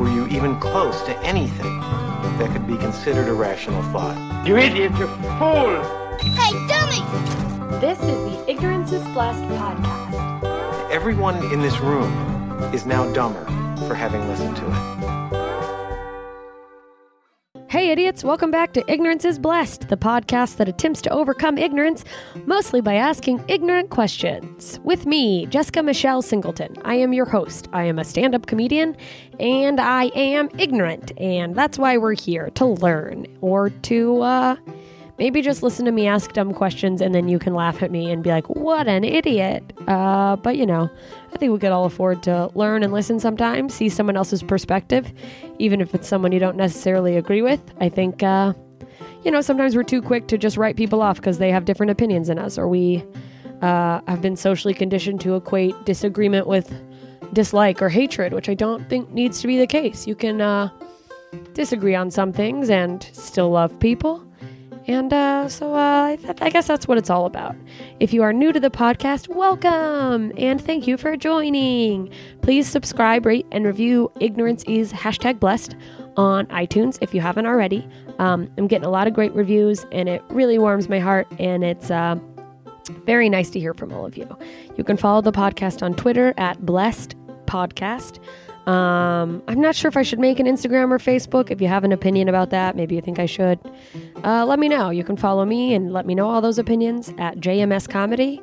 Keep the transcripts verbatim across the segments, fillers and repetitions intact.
were you even close to anything that could be considered a rational thought. You idiot, you fool! Hey, dummy! This is the Ignorance is Blessed podcast. Everyone in this room is now dumber for having listened to it. Hey idiots, welcome back to Ignorance is Blessed, the podcast that attempts to overcome ignorance, mostly by asking ignorant questions. With me, Jessica Michelle Singleton. I am your host. I am a stand-up comedian, and I am ignorant, and that's why we're here, to learn, or to uh, Maybe just listen to me ask dumb questions and then you can laugh at me and be like, what an idiot. Uh, but, you know, I think we could all afford to learn and listen sometimes, see someone else's perspective, even if it's someone you don't necessarily agree with. I think, uh, you know, sometimes we're too quick to just write people off because they have different opinions than us, or we uh, have been socially conditioned to equate disagreement with dislike or hatred, which I don't think needs to be the case. You can uh, disagree on some things and still love people. And uh, so uh, I, th- I guess that's what it's all about. If you are new to the podcast, welcome, and thank you for joining. Please subscribe, rate, and review Ignorance is hashtag Blessed on iTunes if you haven't already. Um, I'm getting a lot of great reviews, and it really warms my heart, and it's uh, very nice to hear from all of you. You can follow the podcast on Twitter at Blessed Podcast. Um, I'm not sure if I should make an Instagram or Facebook. If you have an opinion about that, maybe you think I should, uh, let me know. You can follow me and let me know all those opinions at J M S Comedy.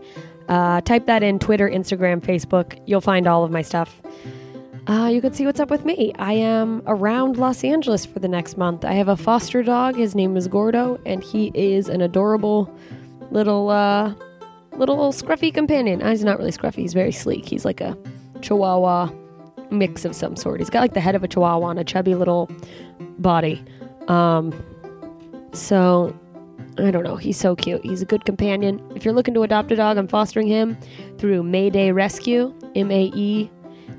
Uh, type that in Twitter, Instagram, Facebook. You'll find all of my stuff. Uh, you can see what's up with me. I am around Los Angeles for the next month. I have a foster dog. His name is Gordo, and he is an adorable little, uh, little scruffy companion. Uh, he's not really scruffy. He's very sleek. He's like a chihuahua mix of some sort. He's got like the head of a chihuahua and a chubby little body. Um, so I don't know. He's so cute. He's a good companion. If you're looking to adopt a dog, I'm fostering him through Mayday Rescue, M A E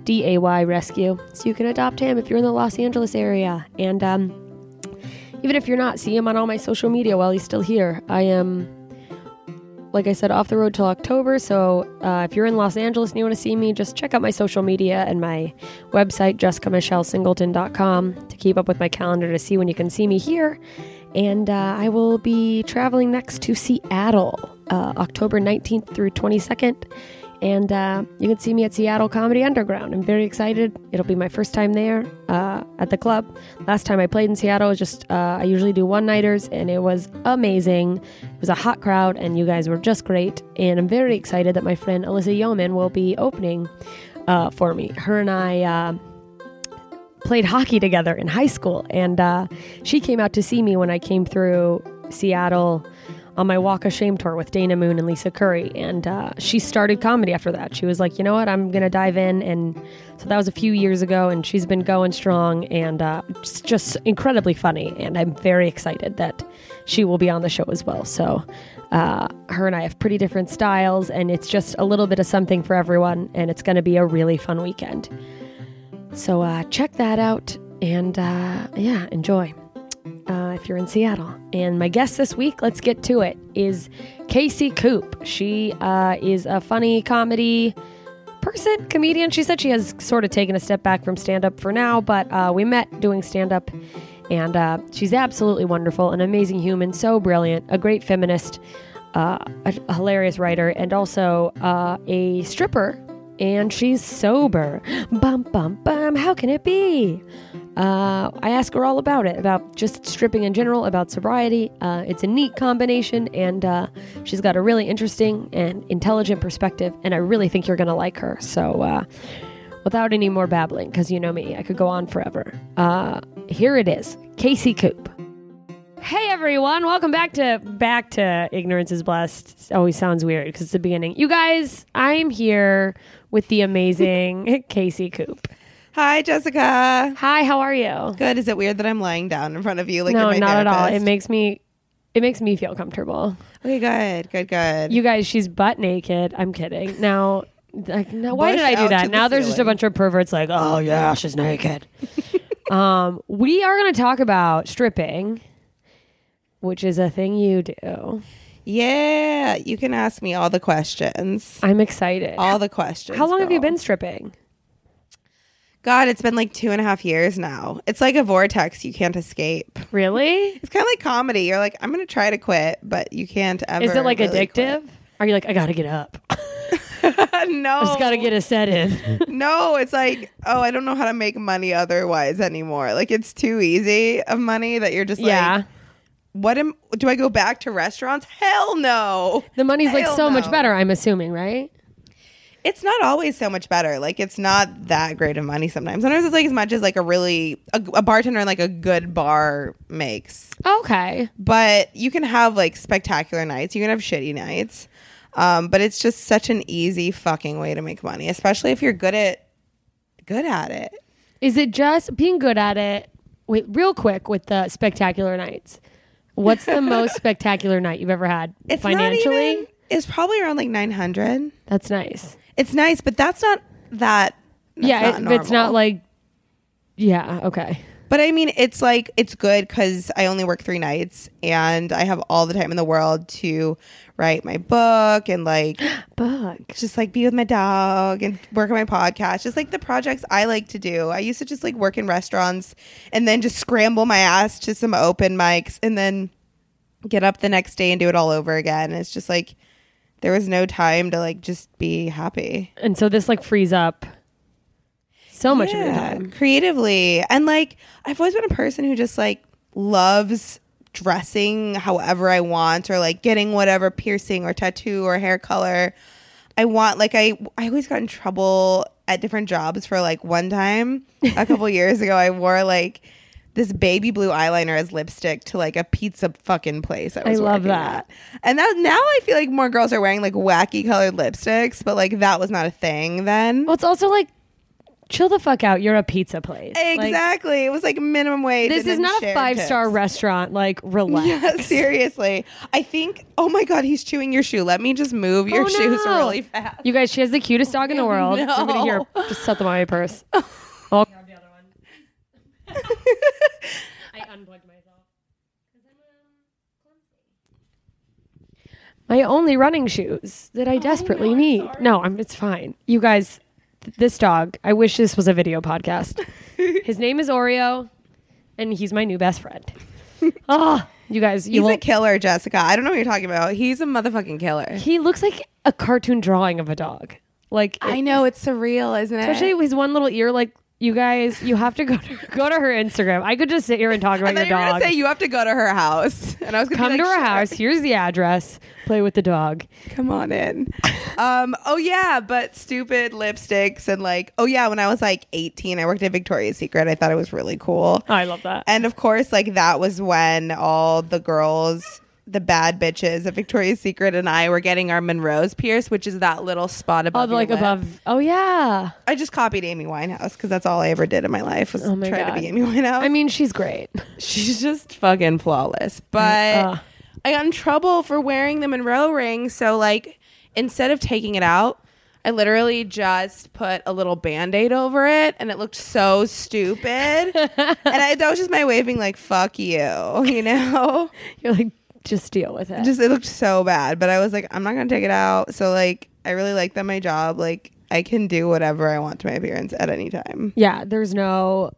D A Y Rescue. So you can adopt him if you're in the Los Angeles area. And um, even if you're not, see him on all my social media while he's still here. I am, like I said, off the road till October, so uh, if you're in Los Angeles and you want to see me, just check out my social media and my website, jessica michelle singleton dot com, to keep up with my calendar to see when you can see me here. And uh, I will be traveling next to Seattle, uh, October nineteenth through twenty-second, and uh, you can see me at Seattle Comedy Underground. I'm very excited. It'll be my first time there uh, at the club. Last time I played in Seattle, was just uh, I usually do one-nighters, and it was amazing. It was a hot crowd, and you guys were just great. And I'm very excited that my friend Alyssa Yeoman will be opening uh, for me. Her and I uh, played hockey together in high school, and uh, she came out to see me when I came through Seattle on my Walk of Shame tour with Dana Moon and Lisa Curry. And uh, she started comedy after that. She was like, you know what, I'm going to dive in. And so that was a few years ago, and she's been going strong, and uh, just, just incredibly funny. And I'm very excited that she will be on the show as well. So uh, her and I have pretty different styles, and it's just a little bit of something for everyone. And it's going to be a really fun weekend. So uh, check that out, and uh, yeah, enjoy. Uh, if you're in Seattle. And my guest this week, let's get to it, is Kasey Koop. She uh, is a funny comedy person, comedian. She said she has sort of taken a step back from stand-up for now, but uh, we met doing stand-up, and uh, she's absolutely wonderful, an amazing human, so brilliant, a great feminist, uh, a, a hilarious writer, and also uh, a stripper, and she's sober. Bum, bum, bum, how can it be? Uh, I ask her all about it, about just stripping in general, about sobriety. Uh, it's a neat combination, and uh, she's got a really interesting and intelligent perspective, and I really think you're going to like her. So uh, without any more babbling, because you know me, I could go on forever. Uh, here it is, Kasey Koop. Hey everyone, welcome back to back to Ignorance is Blessed. It always sounds weird because it's the beginning. You guys, I'm here with the amazing Kasey Koop. Hi, Jessica. Hi, how are you? Good. Is it weird that I'm lying down in front of you? Like, no, you're my not therapist? At all. It makes me, it makes me feel comfortable. Okay, good, good, good. You guys, she's butt naked. I'm kidding. Now, like, now why did I do that? Now the there's ceiling. Just a bunch of perverts like, oh yeah, she's naked. um, we are going to talk about stripping, which is a thing you do. Yeah, you can ask me all the questions. I'm excited. All the questions. How long girl. have you been stripping? God, it's been like two and a half years now. It's like a vortex. You can't escape. Really? It's kind of like comedy. You're like, I'm going to try to quit, but you can't ever. Is it like really addictive? Quit. Are you like, I got to get up? No. I just got to get a set in. No, it's like, oh, I don't know how to make money otherwise anymore. Like, it's too easy of money that you're just yeah. like, what am, do I go back to restaurants? Hell no. The money's Hell like so no. much better, I'm assuming, right? it's not always so much better. Like, it's not that great of money sometimes. Sometimes it's like as much as like a really a, a bartender in like a good bar makes. Okay. But you can have like spectacular nights. You can have shitty nights. Um, but it's just such an easy fucking way to make money, especially if you're good at good at it. Is it just being good at it? Wait, real quick with the spectacular nights. What's the most spectacular night you've ever had it's financially? Not even, it's probably around like nine hundred. That's nice. It's nice, but that's not that. That's yeah, not it, normal. It's not like. Yeah. Okay. But I mean, it's like, it's good because I only work three nights and I have all the time in the world to write my book and like book, just like be with my dog and work on my podcast. Just like the projects I like to do. I used to just like work in restaurants and then just scramble my ass to some open mics and then get up the next day and do it all over again. It's just like there was no time to like just be happy. And so this like frees up so much yeah, of the time creatively. And like I've always been a person who just like loves dressing however I want or like getting whatever piercing or tattoo or hair color I want. Like I I always got in trouble at different jobs for like one time a couple years ago I wore like this baby blue eyeliner as lipstick to like a pizza fucking place. I, was I love that. At. And that now I feel like more girls are wearing like wacky colored lipsticks, but like that was not a thing then. Well, it's also like chill the fuck out. You're a pizza place. Exactly. Like, it was like minimum wage. This is not a five star restaurant. Like, relax. Yeah, seriously. I think, oh my God, he's chewing your shoe. Let me just move your oh, shoes no. really fast. You guys, she has the cutest dog in the world. No. I'm going to hear her. Just set them on my purse. Oh. I unplugged myself. My only running shoes that I desperately oh, no, need. Sorry. No, I'm. It's fine. You guys. This dog, I wish this was a video podcast. His name is Oreo, and he's my new best friend. Oh, you guys. You he's won't... a killer, Jessica. I don't know what you're talking about. He's a motherfucking killer. He looks like a cartoon drawing of a dog. Like I it, know. It's surreal, isn't it? Especially his one little ear. Like, you guys, you have to go to, go to her Instagram. I could just sit here and talk about your dog. I was going to say, you have to go to her house. And I was gonna Come like, to her sure. house. Here's the address. Play with the dog. Come on in. Um, oh yeah, but stupid lipsticks and like, oh yeah, when I was like eighteen, I worked at Victoria's Secret. I thought it was really cool. Oh, I love that. And of course, like that was when all the girls, the bad bitches at Victoria's Secret and I were getting our Monroe's pierced, which is that little spot above oh, like lip. above. Oh yeah. I just copied Amy Winehouse because that's all I ever did in my life was oh my try God. to be Amy Winehouse. I mean, she's great. She's just fucking flawless. But uh. I got in trouble for wearing the Monroe ring, so like instead of taking it out, I literally just put a little Band-Aid over it, and it looked so stupid. And I, that was just my way of being like, fuck you, you know? You're like, just deal with it. Just it looked so bad, but I was like, I'm not gonna take it out. So like, I really like that my job. Like, I can do whatever I want to my appearance at any time. Yeah, there's no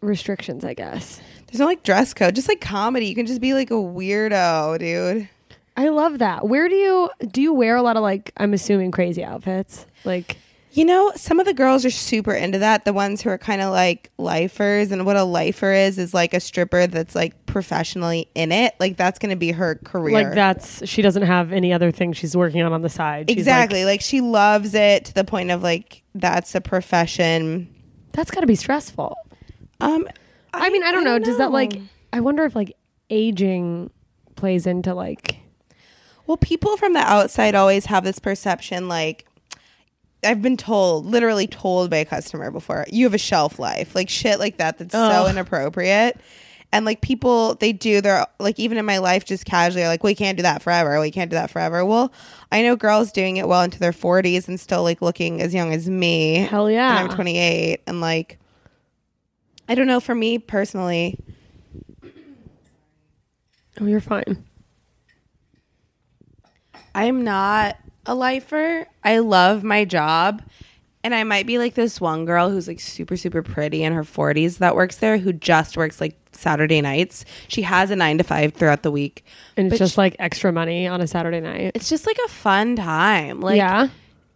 restrictions, I guess. There's no like dress code. Just like comedy, you can just be like a weirdo, dude. I love that. Where do you do you wear a lot of like, I'm assuming crazy outfits? Like, you know, some of the girls are super into that. The ones who are kind of like lifers. And what a lifer is, is like a stripper that's like professionally in it. Like that's going to be her career. Like that's, she doesn't have any other thing she's working on on the side. She's exactly. Like, like she loves it to the point of like, that's a profession. That's got to be stressful. Um, I, I mean, I don't, I don't know. know. Does that like, I wonder if like aging plays into like. Well, people from the outside always have this perception like, I've been told, literally told by a customer before, you have a shelf life, like shit like that. That's Ugh. so inappropriate. And like people, they do, they're like, even in my life, just casually are like, we can't do that forever. We can't do that forever. Well, I know girls doing it well into their forties and still like looking as young as me. Hell yeah. And I'm twenty-eight. And like, I don't know, for me personally. Oh, you're fine. I'm not a lifer. I love my job, and I might be like this one girl who's like super super pretty in her forties that works there, who just works like Saturday nights. She has a nine to five throughout the week, and it's just she, like extra money on a Saturday night. It's just like a fun time. Like, yeah,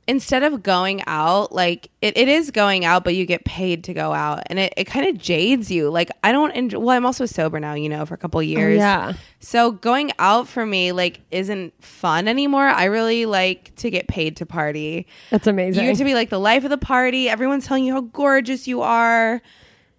instead of going out, like it, it is going out, but you get paid to go out, and it, it kind of jades you. Like I don't enjoy, well, I'm also sober now, you know, for a couple years. Oh, yeah. So going out for me, like, isn't fun anymore. I really like to get paid to party. That's amazing. You get to be like the life of the party. Everyone's telling you how gorgeous you are.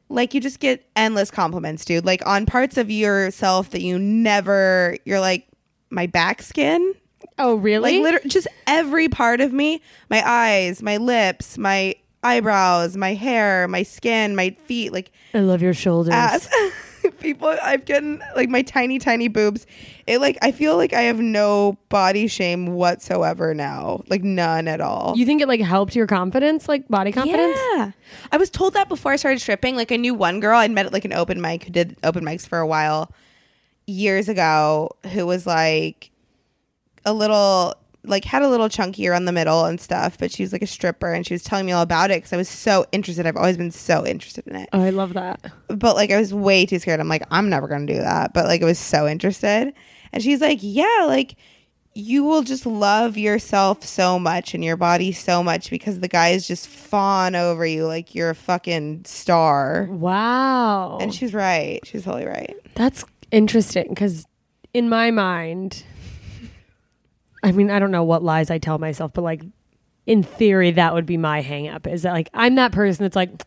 Like, you just get endless compliments, dude. Like on parts of yourself that you never, you're like, my back skin. Oh, really? Like, literally, just every part of me, my eyes, my lips, my eyebrows, my hair, my skin, my feet. Like, I love your shoulders. Ass. People, I've gotten like my tiny, tiny boobs. It like, I feel like I have no body shame whatsoever now. Like, none at all. You think it like helped your confidence, like body confidence? Yeah. I was told that before I started stripping. Like, I knew one girl I'd met at like an open mic who did open mics for a while years ago, who was like, a little like had a little chunkier on the middle and stuff, but she was like a stripper, and she was telling me all about it because I was so interested. I've always been so interested in it. Oh, I love that. But like, I was way too scared. I'm like, I'm never gonna do that. But like, I was so interested. And she's like, yeah, like you will just love yourself so much and your body so much because the guys just fawn over you like you're a fucking star. Wow. And she's right. She's totally right. That's interesting because in my mind, I mean, I don't know what lies I tell myself, but like in theory, that would be my hang up is that like, I'm that person that's like,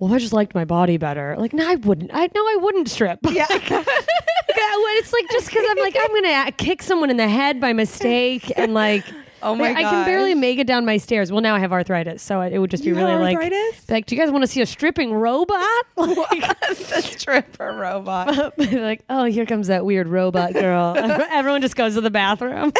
well, I just liked my body better. Like, no, I wouldn't. I no, I wouldn't strip. Yeah. It's like, just cause I'm like, I'm going to kick someone in the head by mistake. And like, oh my God, I can barely make it down my stairs. Well, now I have arthritis. So it would just be you really like, like, do you guys want to see a stripping robot? Like, a stripper robot. Like, oh, here comes that weird robot girl. Everyone just goes to the bathroom.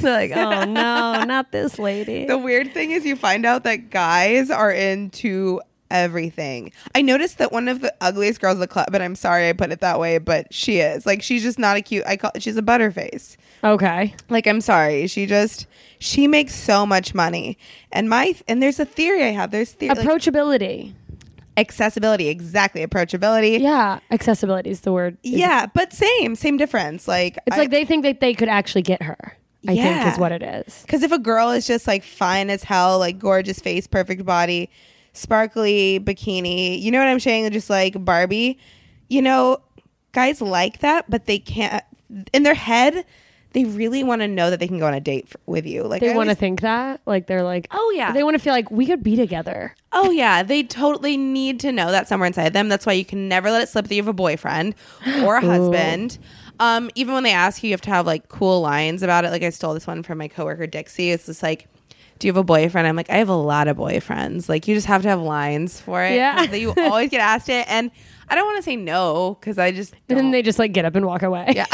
They're like, oh no, not this lady. The weird thing is you find out that guys are into everything. I noticed that one of the ugliest girls in the club, but I'm sorry I put it that way, but she is like, she's just not a cute, I call she's a butterface. Okay. Like, I'm sorry. She just, she makes so much money. And my, and there's a theory I have. There's the, approachability. Like, accessibility. Exactly. Approachability. Yeah. Accessibility is the word. Yeah. It? But same, same difference. Like, it's I, like they think that they could actually get her. I yeah. think is what it is. Because if a girl is just like fine as hell, like gorgeous face, perfect body, sparkly bikini, you know what I'm saying? Just like Barbie, you know, guys like that, but they can't, in their head, they really want to know that they can go on a date for, with you. Like, they want to think that. Like, they're like, oh yeah. They want to feel like we could be together. Oh yeah. They totally need to know that somewhere inside them. That's why you can never let it slip that you have a boyfriend or a husband. Um, even when they ask you, you have to have like cool lines about it. Like, I stole this one from my coworker, Dixie. It's just like, do you have a boyfriend? I'm like, I have a lot of boyfriends. Like, you just have to have lines for it. Yeah. That you always get asked it. And I don't want to say no because I just don't. And then they just like get up and walk away. Yeah.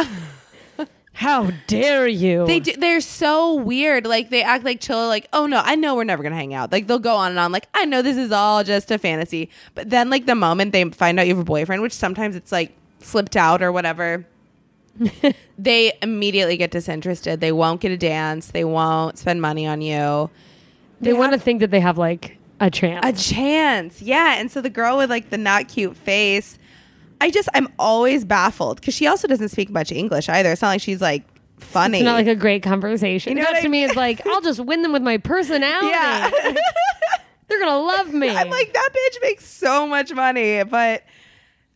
How dare you? They do, they're so weird. Like, they act like chill. Like, oh no, I know we're never gonna hang out. Like, they'll go on and on. Like, I know this is all just a fantasy. But then like the moment they find out you have a boyfriend, which sometimes it's like slipped out or whatever, they immediately get disinterested. They won't get a dance. They won't spend money on you. They, they want to think that they have like a chance. A chance. Yeah. And so the girl with like the not cute face, I just, I'm always baffled because she also doesn't speak much English either. It's not like she's like funny. It's not like a great conversation. You know that I- to me is like, I'll just win them with my personality. Yeah. They're going to love me. I'm like, that bitch makes so much money. But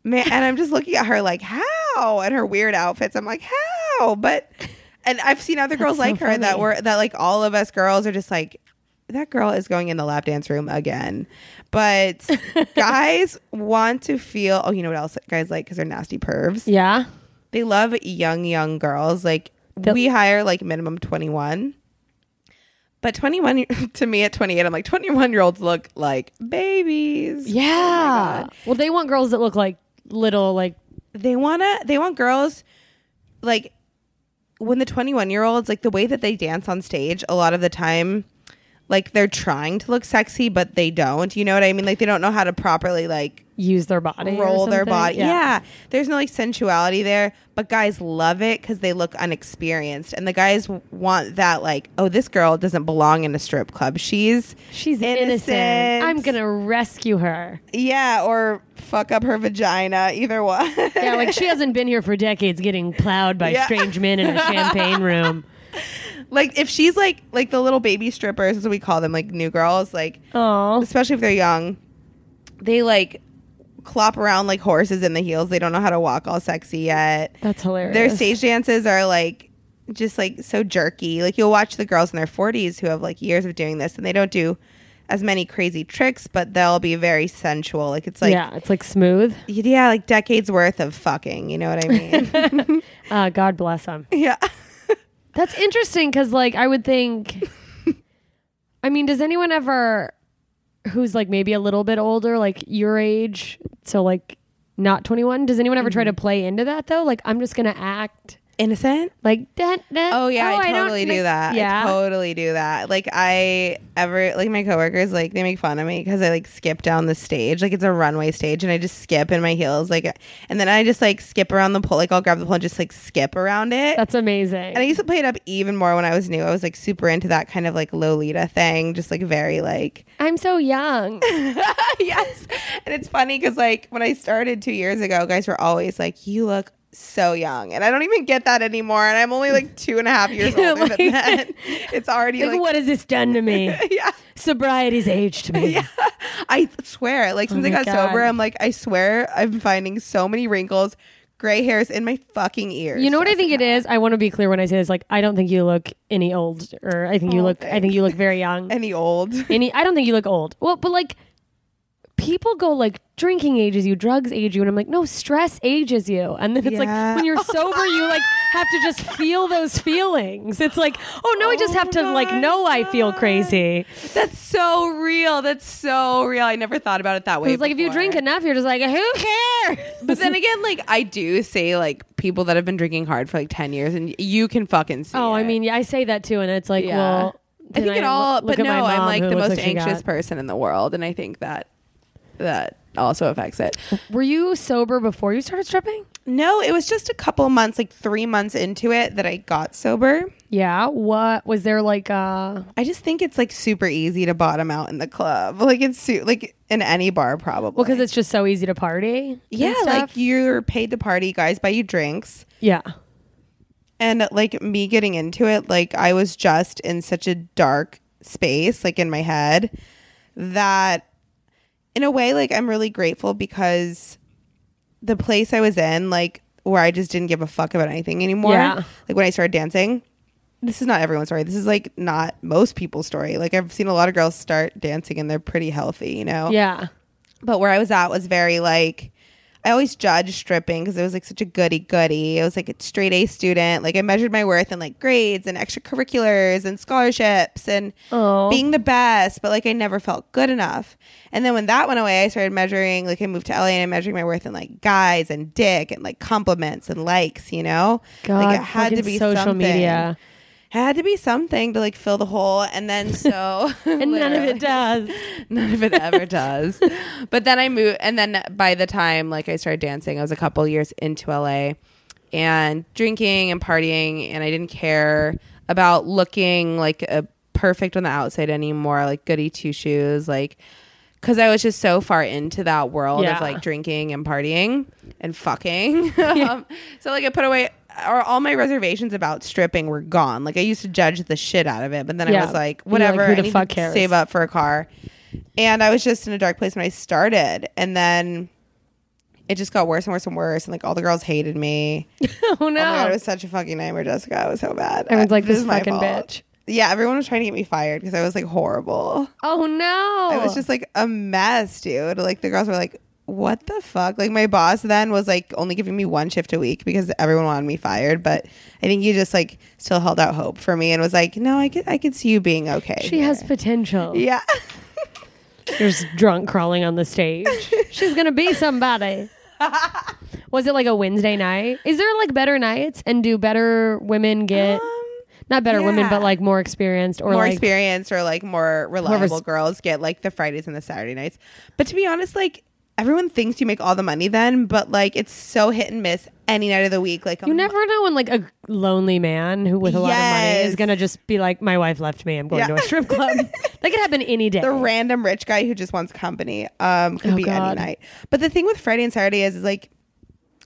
man, and I'm just looking at her like, how? And her weird outfits. I'm like, how? But, and I've seen other girls like her that were, that like all of us girls are just like, that girl is going in the lap dance room again. But guys want to feel, oh, you know what else guys like? Because they're nasty pervs. Yeah. They love young, young girls. Like, the- we hire like minimum twenty-one. But twenty-one, to me at twenty-eight, I'm like, twenty-one-year-olds look like babies. Yeah. Oh, well, they want girls that look like little, like. They want to, they want girls like when the twenty-one-year-olds, like the way that they dance on stage a lot of the time. Like, they're trying to look sexy, but they don't. You know what I mean? Like, they don't know how to properly, like, use their body, roll their body. Yeah. yeah. There's no, like, sensuality there. But guys love it because they look unexperienced. And the guys want that, like, oh, this girl doesn't belong in a strip club. She's She's innocent. innocent. I'm going to rescue her. Yeah, or fuck up her vagina. Either one. Yeah, like, she hasn't been here for decades getting plowed by yeah. strange men in a champagne room. Like, if she's like, like the little baby strippers, as we call them, like new girls, like, aww, especially if they're young, they like clop around like horses in the heels. They don't know how to walk all sexy yet. That's hilarious. Their stage dances are like just like so jerky. Like, you'll watch the girls in their forties who have like years of doing this, and they don't do as many crazy tricks, but they'll be very sensual. Like, it's like, yeah, it's like smooth. Yeah, like decades worth of fucking, you know what I mean? uh, God bless them. Yeah. That's interesting, because like I would think, I mean, does anyone ever who's like maybe a little bit older, like your age, so like not twenty-one, does anyone ever try to play into that though? Like, I'm just going to act innocent, like that. Oh yeah, oh, I totally I do that. Yeah, I totally do that. Like, I ever like my coworkers, like they make fun of me because I like skip down the stage, like it's a runway stage, and I just skip in my heels, like, and then I just like skip around the pole. Like, I'll grab the pole and just like skip around it. That's amazing. And I used to play it up even more when I was new. I was like super into that kind of like Lolita thing, just like very like, I'm so young. Yes. And it's funny because like when I started two years ago, guys were always like, you look so young, and I don't even get that anymore, and I'm only like two and a half years older like, than that. It's already like, like what has this done to me? Yeah, sobriety's aged me. Yeah, I swear, like since oh I got God. sober, I'm like, I swear I'm finding so many wrinkles, gray hairs in my fucking ears. You know what I think it is? I want to be clear when I say this. Like, I don't think you look any old, or I think oh, you look. Thanks. I think you look very young. Any old? Any? I don't think you look old. Well, but like, people go like, drinking ages you, drugs age you, and I'm like, no, stress ages you. And then it's yeah. like when you're sober, you like have to just feel those feelings. It's like, oh no, oh I just have to like know God. I feel crazy. That's so real. That's so real. I never thought about it that way. It's like if you drink enough, you're just like, who cares? But then again, like I do say like people that have been drinking hard for like ten years, and you can fucking see. Oh, it. I mean, yeah, I say that too, and it's like, yeah. well, I think I it all. But no, I'm like the most like anxious person in the world, and I think that. That also affects it. Were you sober before you started stripping? No, it was just a couple months, like three months into it that I got sober. Yeah. What was there like? Uh, I just think it's like super easy to bottom out in the club. Like it's su- like in any bar probably. Well, because it's just so easy to party. Yeah. Like you're paid to party. Guys buy you drinks. Yeah. And like me getting into it, like I was just in such a dark space, like in my head, that in a way, like, I'm really grateful because the place I was in, like, where I just didn't give a fuck about anything anymore. Yeah. Like, when I started dancing, this is not everyone's story. This is, like, not most people's story. Like, I've seen a lot of girls start dancing and they're pretty healthy, you know? Yeah. But where I was at was very, like, I always judged stripping because it was, like, such a goody-goody. I was, like, a straight-A student. Like, I measured my worth in, like, grades and extracurriculars and scholarships and Aww. being the best. But, like, I never felt good enough. And then when that went away, I started measuring, like I moved to L A and I'm measuring my worth in like guys and dick and like compliments and likes, you know? God, like it had to be social something. media. It had to be something to like fill the hole. And then so. And none of it does. None of it ever does. But then I moved. And then by the time like I started dancing, I was a couple years into L A and drinking and partying. And I didn't care about looking like a perfect on the outside anymore. Like goody two shoes. Like. Because I was just so far into that world yeah. of like drinking and partying and fucking. Yeah. um, so like I put away or all my reservations about stripping were gone. Like I used to judge the shit out of it. But then yeah. I was like, whatever, like, I need fuck to cares? save up for a car. And I was just in a dark place when I started. And then it just got worse and worse and worse. And like all the girls hated me. Oh no. Oh my God, it was such a fucking nightmare, Jessica. It was so bad. Everyone's like, this, this is fucking my fault. bitch. Yeah, everyone was trying to get me fired because I was like horrible. Oh no. I was just like a mess, dude. Like the girls were like, what the fuck? Like my boss then was like only giving me one shift a week because everyone wanted me fired. But I think you just like still held out hope for me and was like, no, I could I could see you being okay. She here. has potential. Yeah. You're just drunk crawling on the stage. She's gonna be somebody. Was it like a Wednesday night? Is there like better nights and do better women get um, Not better yeah. women, but like more experienced or more like experienced or like more reliable girls get like the Fridays and the Saturday nights. But to be honest, like everyone thinks you make all the money then, but like it's so hit and miss any night of the week. Like you never mo- know when like a lonely man who with a yes. lot of money is going to just be like, my wife left me. I'm going yeah. to a strip club. That could happen any day. The random rich guy who just wants company um, could oh, be God. any night. But the thing with Friday and Saturday is, is like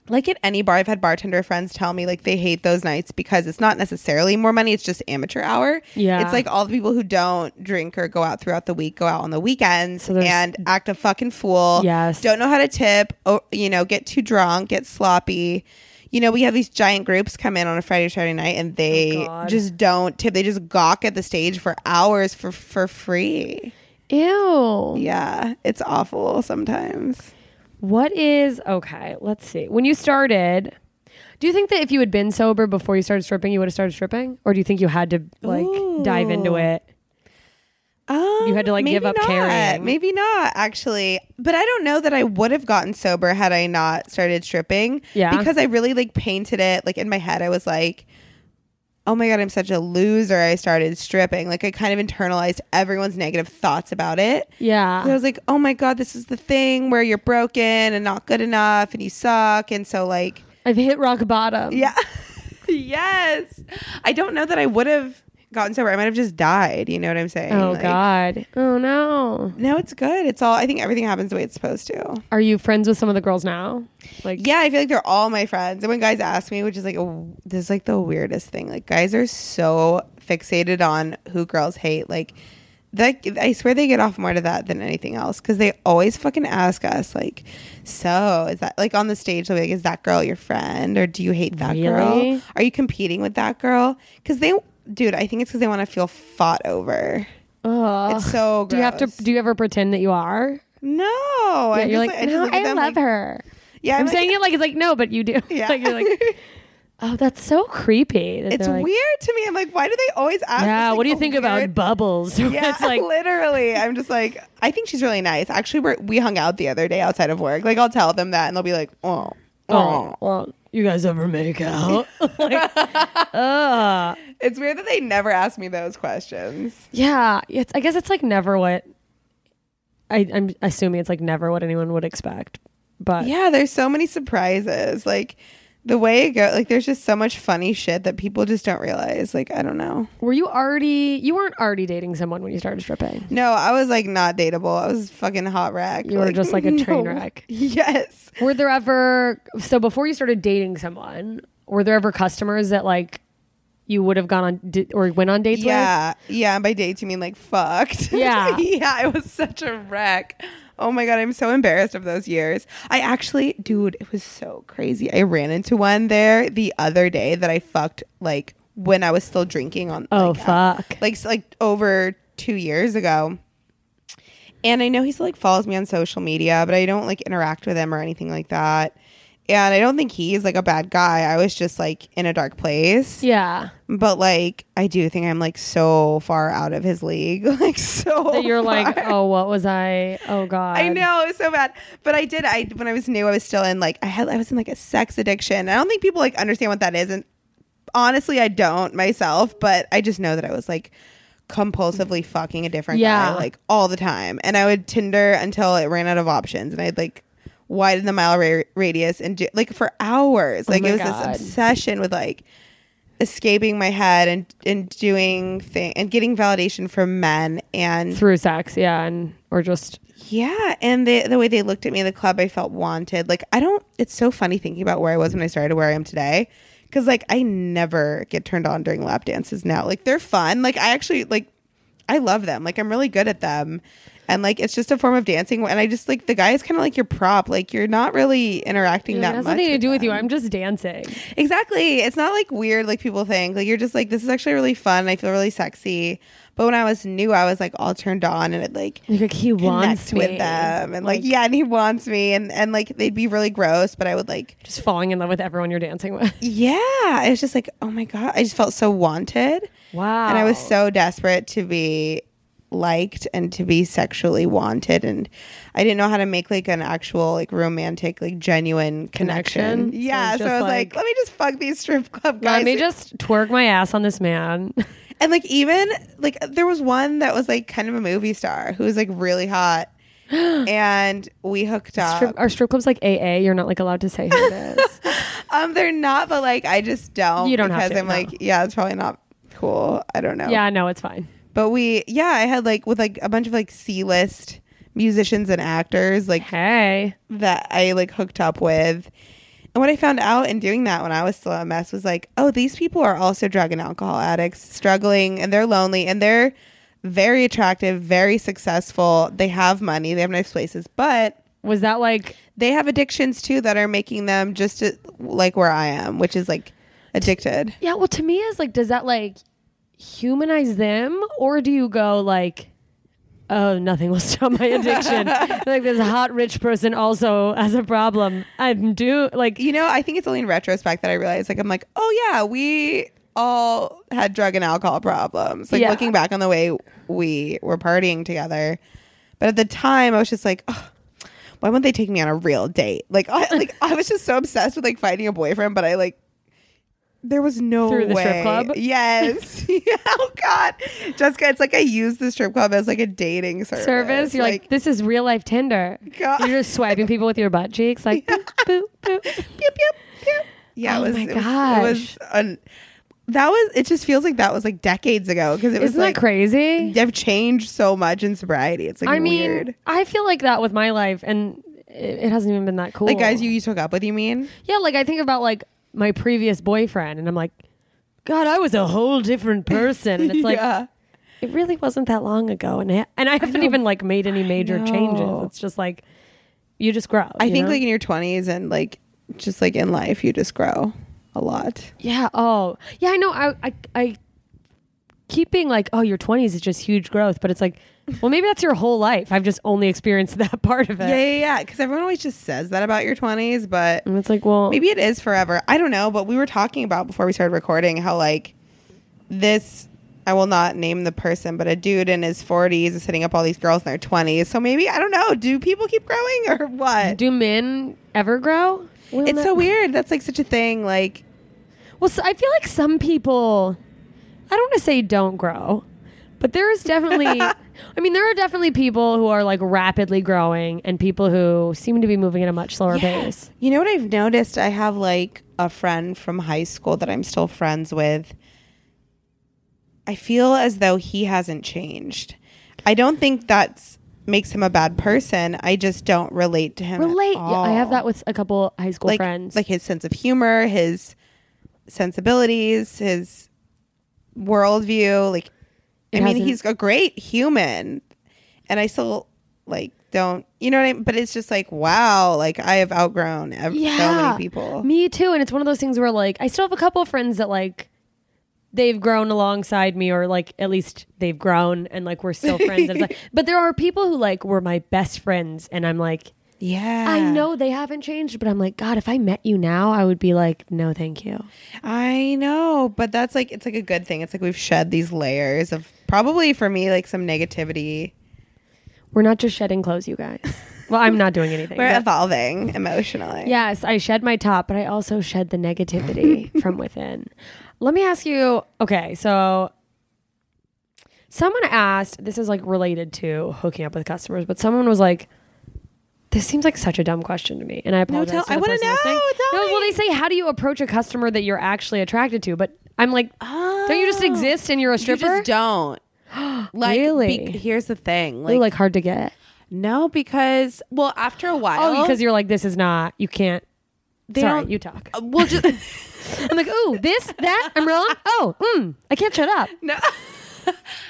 like at any bar, I've had bartender friends tell me like they hate those nights because it's not necessarily more money. It's just amateur hour. Yeah. It's like all the people who don't drink or go out throughout the week go out on the weekends so and act a fucking fool. Yes. Don't know how to tip. Or, you know, get too drunk, get sloppy. You know, we have these giant groups come in on a Friday, Saturday night, and they oh just don't tip. They just gawk at the stage for hours for, for free. Ew. Yeah. It's awful sometimes. What is, okay, let's see. When you started, do you think that if you had been sober before you started stripping, you would have started stripping? Or do you think you had to, like, Ooh. dive into it? Um, you had to, like, give up not. carrying? Maybe not, actually. But I don't know that I would have gotten sober had I not started stripping. Yeah. Because I really, like, painted it. Like, in my head, I was like, oh my God, I'm such a loser. I started stripping. Like, I kind of internalized everyone's negative thoughts about it. Yeah. I was like, oh my God, this is the thing where you're broken and not good enough and you suck. And so, like, I've hit rock bottom. Yeah. Yes. I don't know that I would have gotten sober. I might have just died. You know what I'm saying? Oh, like, God. Oh, no. No, it's good. It's all, I think everything happens the way it's supposed to. Are you friends with some of the girls now? Like, yeah, I feel like they're all my friends. And when guys ask me, which is like, a, this is like the weirdest thing. Like, guys are so fixated on who girls hate. Like, that, I swear they get off more to that than anything else because they always fucking ask us, like, so is that, like, on the stage, they'll be like, is that girl your friend? Or do you hate that really? girl? Are you competing with that girl? Because they, dude, I think it's because they want to feel fought over. Ugh. It's so gross. Do you have to, do you ever pretend that you are? No. Yeah, I'm you're just, like, I, just no, look at I them, love like, her. Yeah, I'm, I'm like, saying it like it's like no, but you do. Yeah, like, you're like, oh, that's so creepy. That it's like, weird to me. I'm like, why do they always ask? Yeah, like, what do you think weird... about bubbles? Yeah, it's like, literally. I'm just like, I think she's really nice. Actually, we we hung out the other day outside of work. Like, I'll tell them that, and they'll be like, oh, oh, oh. oh. You guys ever make out? Like, uh. It's weird that they never ask me those questions. Yeah, it's, I guess it's like never what I, I'm assuming it's like never what anyone would expect. But yeah, there's so many surprises. Like the way it goes, like there's just so much funny shit that people just don't realize. Like, I don't know. Were you already, you weren't already dating someone when you started stripping? No, I was like not dateable. I was fucking hot wreck. You like, were just like a train no. wreck. Yes. Were there ever, so before you started dating someone, were there ever customers that like you would have gone on di- or went on dates yeah. with? Yeah. Yeah. And by dates, you mean like fucked. Yeah. Yeah. I was such a wreck. Oh my God, I'm so embarrassed of those years. I actually, dude, it was so crazy. I ran into one there the other day that I fucked like when I was still drinking on. Oh, like, fuck. Uh, like, like over two years ago. And I know he still like follows me on social media, but I don't like interact with him or anything like that. And I don't think he's like a bad guy. I was just like in a dark place. Yeah. But like, I do think I'm like so far out of his league. Like so That you're far. like, oh, what was I? Oh God. I know. It was so bad. But I did. I, when I was new, I was still in like, I had, I was in like a sex addiction. I don't think people like understand what that is. And honestly, I don't myself, but I just know that I was like compulsively fucking a different yeah. guy like all the time. And I would Tinder until it ran out of options. And I'd like, widen the mile ra- radius and do, like for hours like oh it was God. this obsession with like escaping my head and and doing thing and getting validation from men and through sex yeah and or just yeah and the the way they looked at me in the club, I felt wanted. Like I don't it's so funny thinking about where I was when I started to where I am today, because like I never get turned on during lap dances now. Like they're fun, like I actually like I love them, like I'm really good at them. And, like, it's just a form of dancing. And I just, like, the guy is kind of like your prop. Like, you're not really interacting yeah, that much. It has nothing to do them. with you. I'm just dancing. Exactly. It's not, like, weird like people think. Like, you're just like, this is actually really fun. I feel really sexy. But when I was new, I was, like, all turned on. And it, like, like he wants me. with them. And, like, like, yeah, and he wants me. And, and, like, they'd be really gross. But I would, like. Just falling in love with everyone you're dancing with. Yeah. It was just, like, oh, my God. I just felt so wanted. Wow. And I was so desperate to be liked and to be sexually wanted, and I didn't know how to make like an actual like romantic like genuine connection, connection. yeah so, so I was like, like let me just fuck these strip club guys, let me just twerk my ass on this man. And like even like there was one that was like kind of a movie star who was like really hot, and we hooked up. Strip, our strip club's like A A. You're not like allowed to say who it is. um they're not, but like I just don't you don't because have to, I'm no. like yeah it's probably not cool. I don't know yeah no it's fine But we, yeah, I had like with like a bunch of like C-list musicians and actors like hey. that I like hooked up with. And what I found out in doing that when I was still at M S was like, oh, these people are also drug and alcohol addicts, struggling, and they're lonely, and they're very attractive, very successful. They have money. They have nice places. But was that like they have addictions, too, that are making them just to, like where I am, which is like addicted. Yeah. Well, to me, is like, does that like humanize them, or do you go like, oh, nothing will stop my addiction? Like this hot rich person also has a problem. I'm do like, you know, I think it's only in retrospect that I realized, like, I'm like, oh, yeah, we all had drug and alcohol problems. Like yeah. looking back on the way we were partying together. But at the time, I was just like, oh, why wouldn't they take me on a real date? Like, I, like I was just so obsessed with like finding a boyfriend, but I like, there was no Through the way. Strip club? Yes. Oh, God. Jessica, it's like I use the strip club as like a dating service. Service? You're like, like this is real life Tinder. God. You're just swiping people with your butt cheeks. Like, yeah. boop, boop, boop. Pew, pew, pew. Yeah, oh, it was, my gosh. It was, it was un- that was, it just feels like that was like decades ago. Because it was Isn't like, that crazy? They've changed so much in sobriety. It's like I weird. Mean, I feel like that with my life, and it, it hasn't even been that cool. Like guys you used to hook up with, you mean? Yeah, like I think about like, my previous boyfriend and I'm like, God, I was a whole different person. And it's like, yeah. it really wasn't that long ago. And I, and I haven't I even like made any major changes. It's just like, you just grow. I think know? Like in your twenties and like, just like in life, you just grow a lot. Yeah. Oh yeah. I know. I, I, I keep being like, oh, your twenties is just huge growth. But it's like, well, maybe that's your whole life. I've just only experienced that part of it. Yeah, yeah, yeah. Because everyone always just says that about your twenties, but and it's like, well, maybe it is forever. I don't know. But we were talking about before we started recording how like this, I will not name the person, but a dude in his forties is hitting up all these girls in their twenties. So maybe, I don't know. Do people keep growing or what? Do men ever grow? Well, it's so weird. That's like such a thing. Like, well, so I feel like some people, I don't want to say don't grow, but there is definitely... I mean, there are definitely people who are like rapidly growing and people who seem to be moving at a much slower yeah. pace. You know what I've noticed? I have like a friend from high school that I'm still friends with. I feel as though he hasn't changed. I don't think that's makes him a bad person. I just don't relate to him. Relate. At all. Yeah, I have that with a couple high school like, friends. Like his sense of humor, his sensibilities, his worldview, like It I mean, hasn't. He's a great human and I still like don't, you know what I mean? But it's just like, wow, like I have outgrown ev- yeah, so many people. Me too. And it's one of those things where like, I still have a couple of friends that like, they've grown alongside me or like, at least they've grown and like, we're still friends. And it's like, but there are people who like, were my best friends and I'm like, yeah, I know they haven't changed, but I'm like, God, if I met you now, I would be like, no, thank you. I know. But that's like, it's like a good thing. It's like we've shed these layers of probably for me, like some negativity. We're not just shedding clothes, you guys. Well, I'm not doing anything. We're evolving emotionally. Yes, I shed my top, but I also shed the negativity from within. Let me ask you. Okay, so someone asked, this is like related to hooking up with customers, but someone was like, this seems like such a dumb question to me, and I apologize. No, tell, to the I want to know. Tell no, me. Well, they say, how do you approach a customer that you're actually attracted to? But I'm like, oh, don't you just exist and you're a stripper? You just don't. Like, really? Be- here's the thing. Like, like hard to get. No, because well, after a while, oh, because you're like, this is not. You can't. They Sorry, don't, you talk. Uh, we'll just. I'm like, ooh, this, that, I'm wrong. Oh, mm, I can't shut up. No.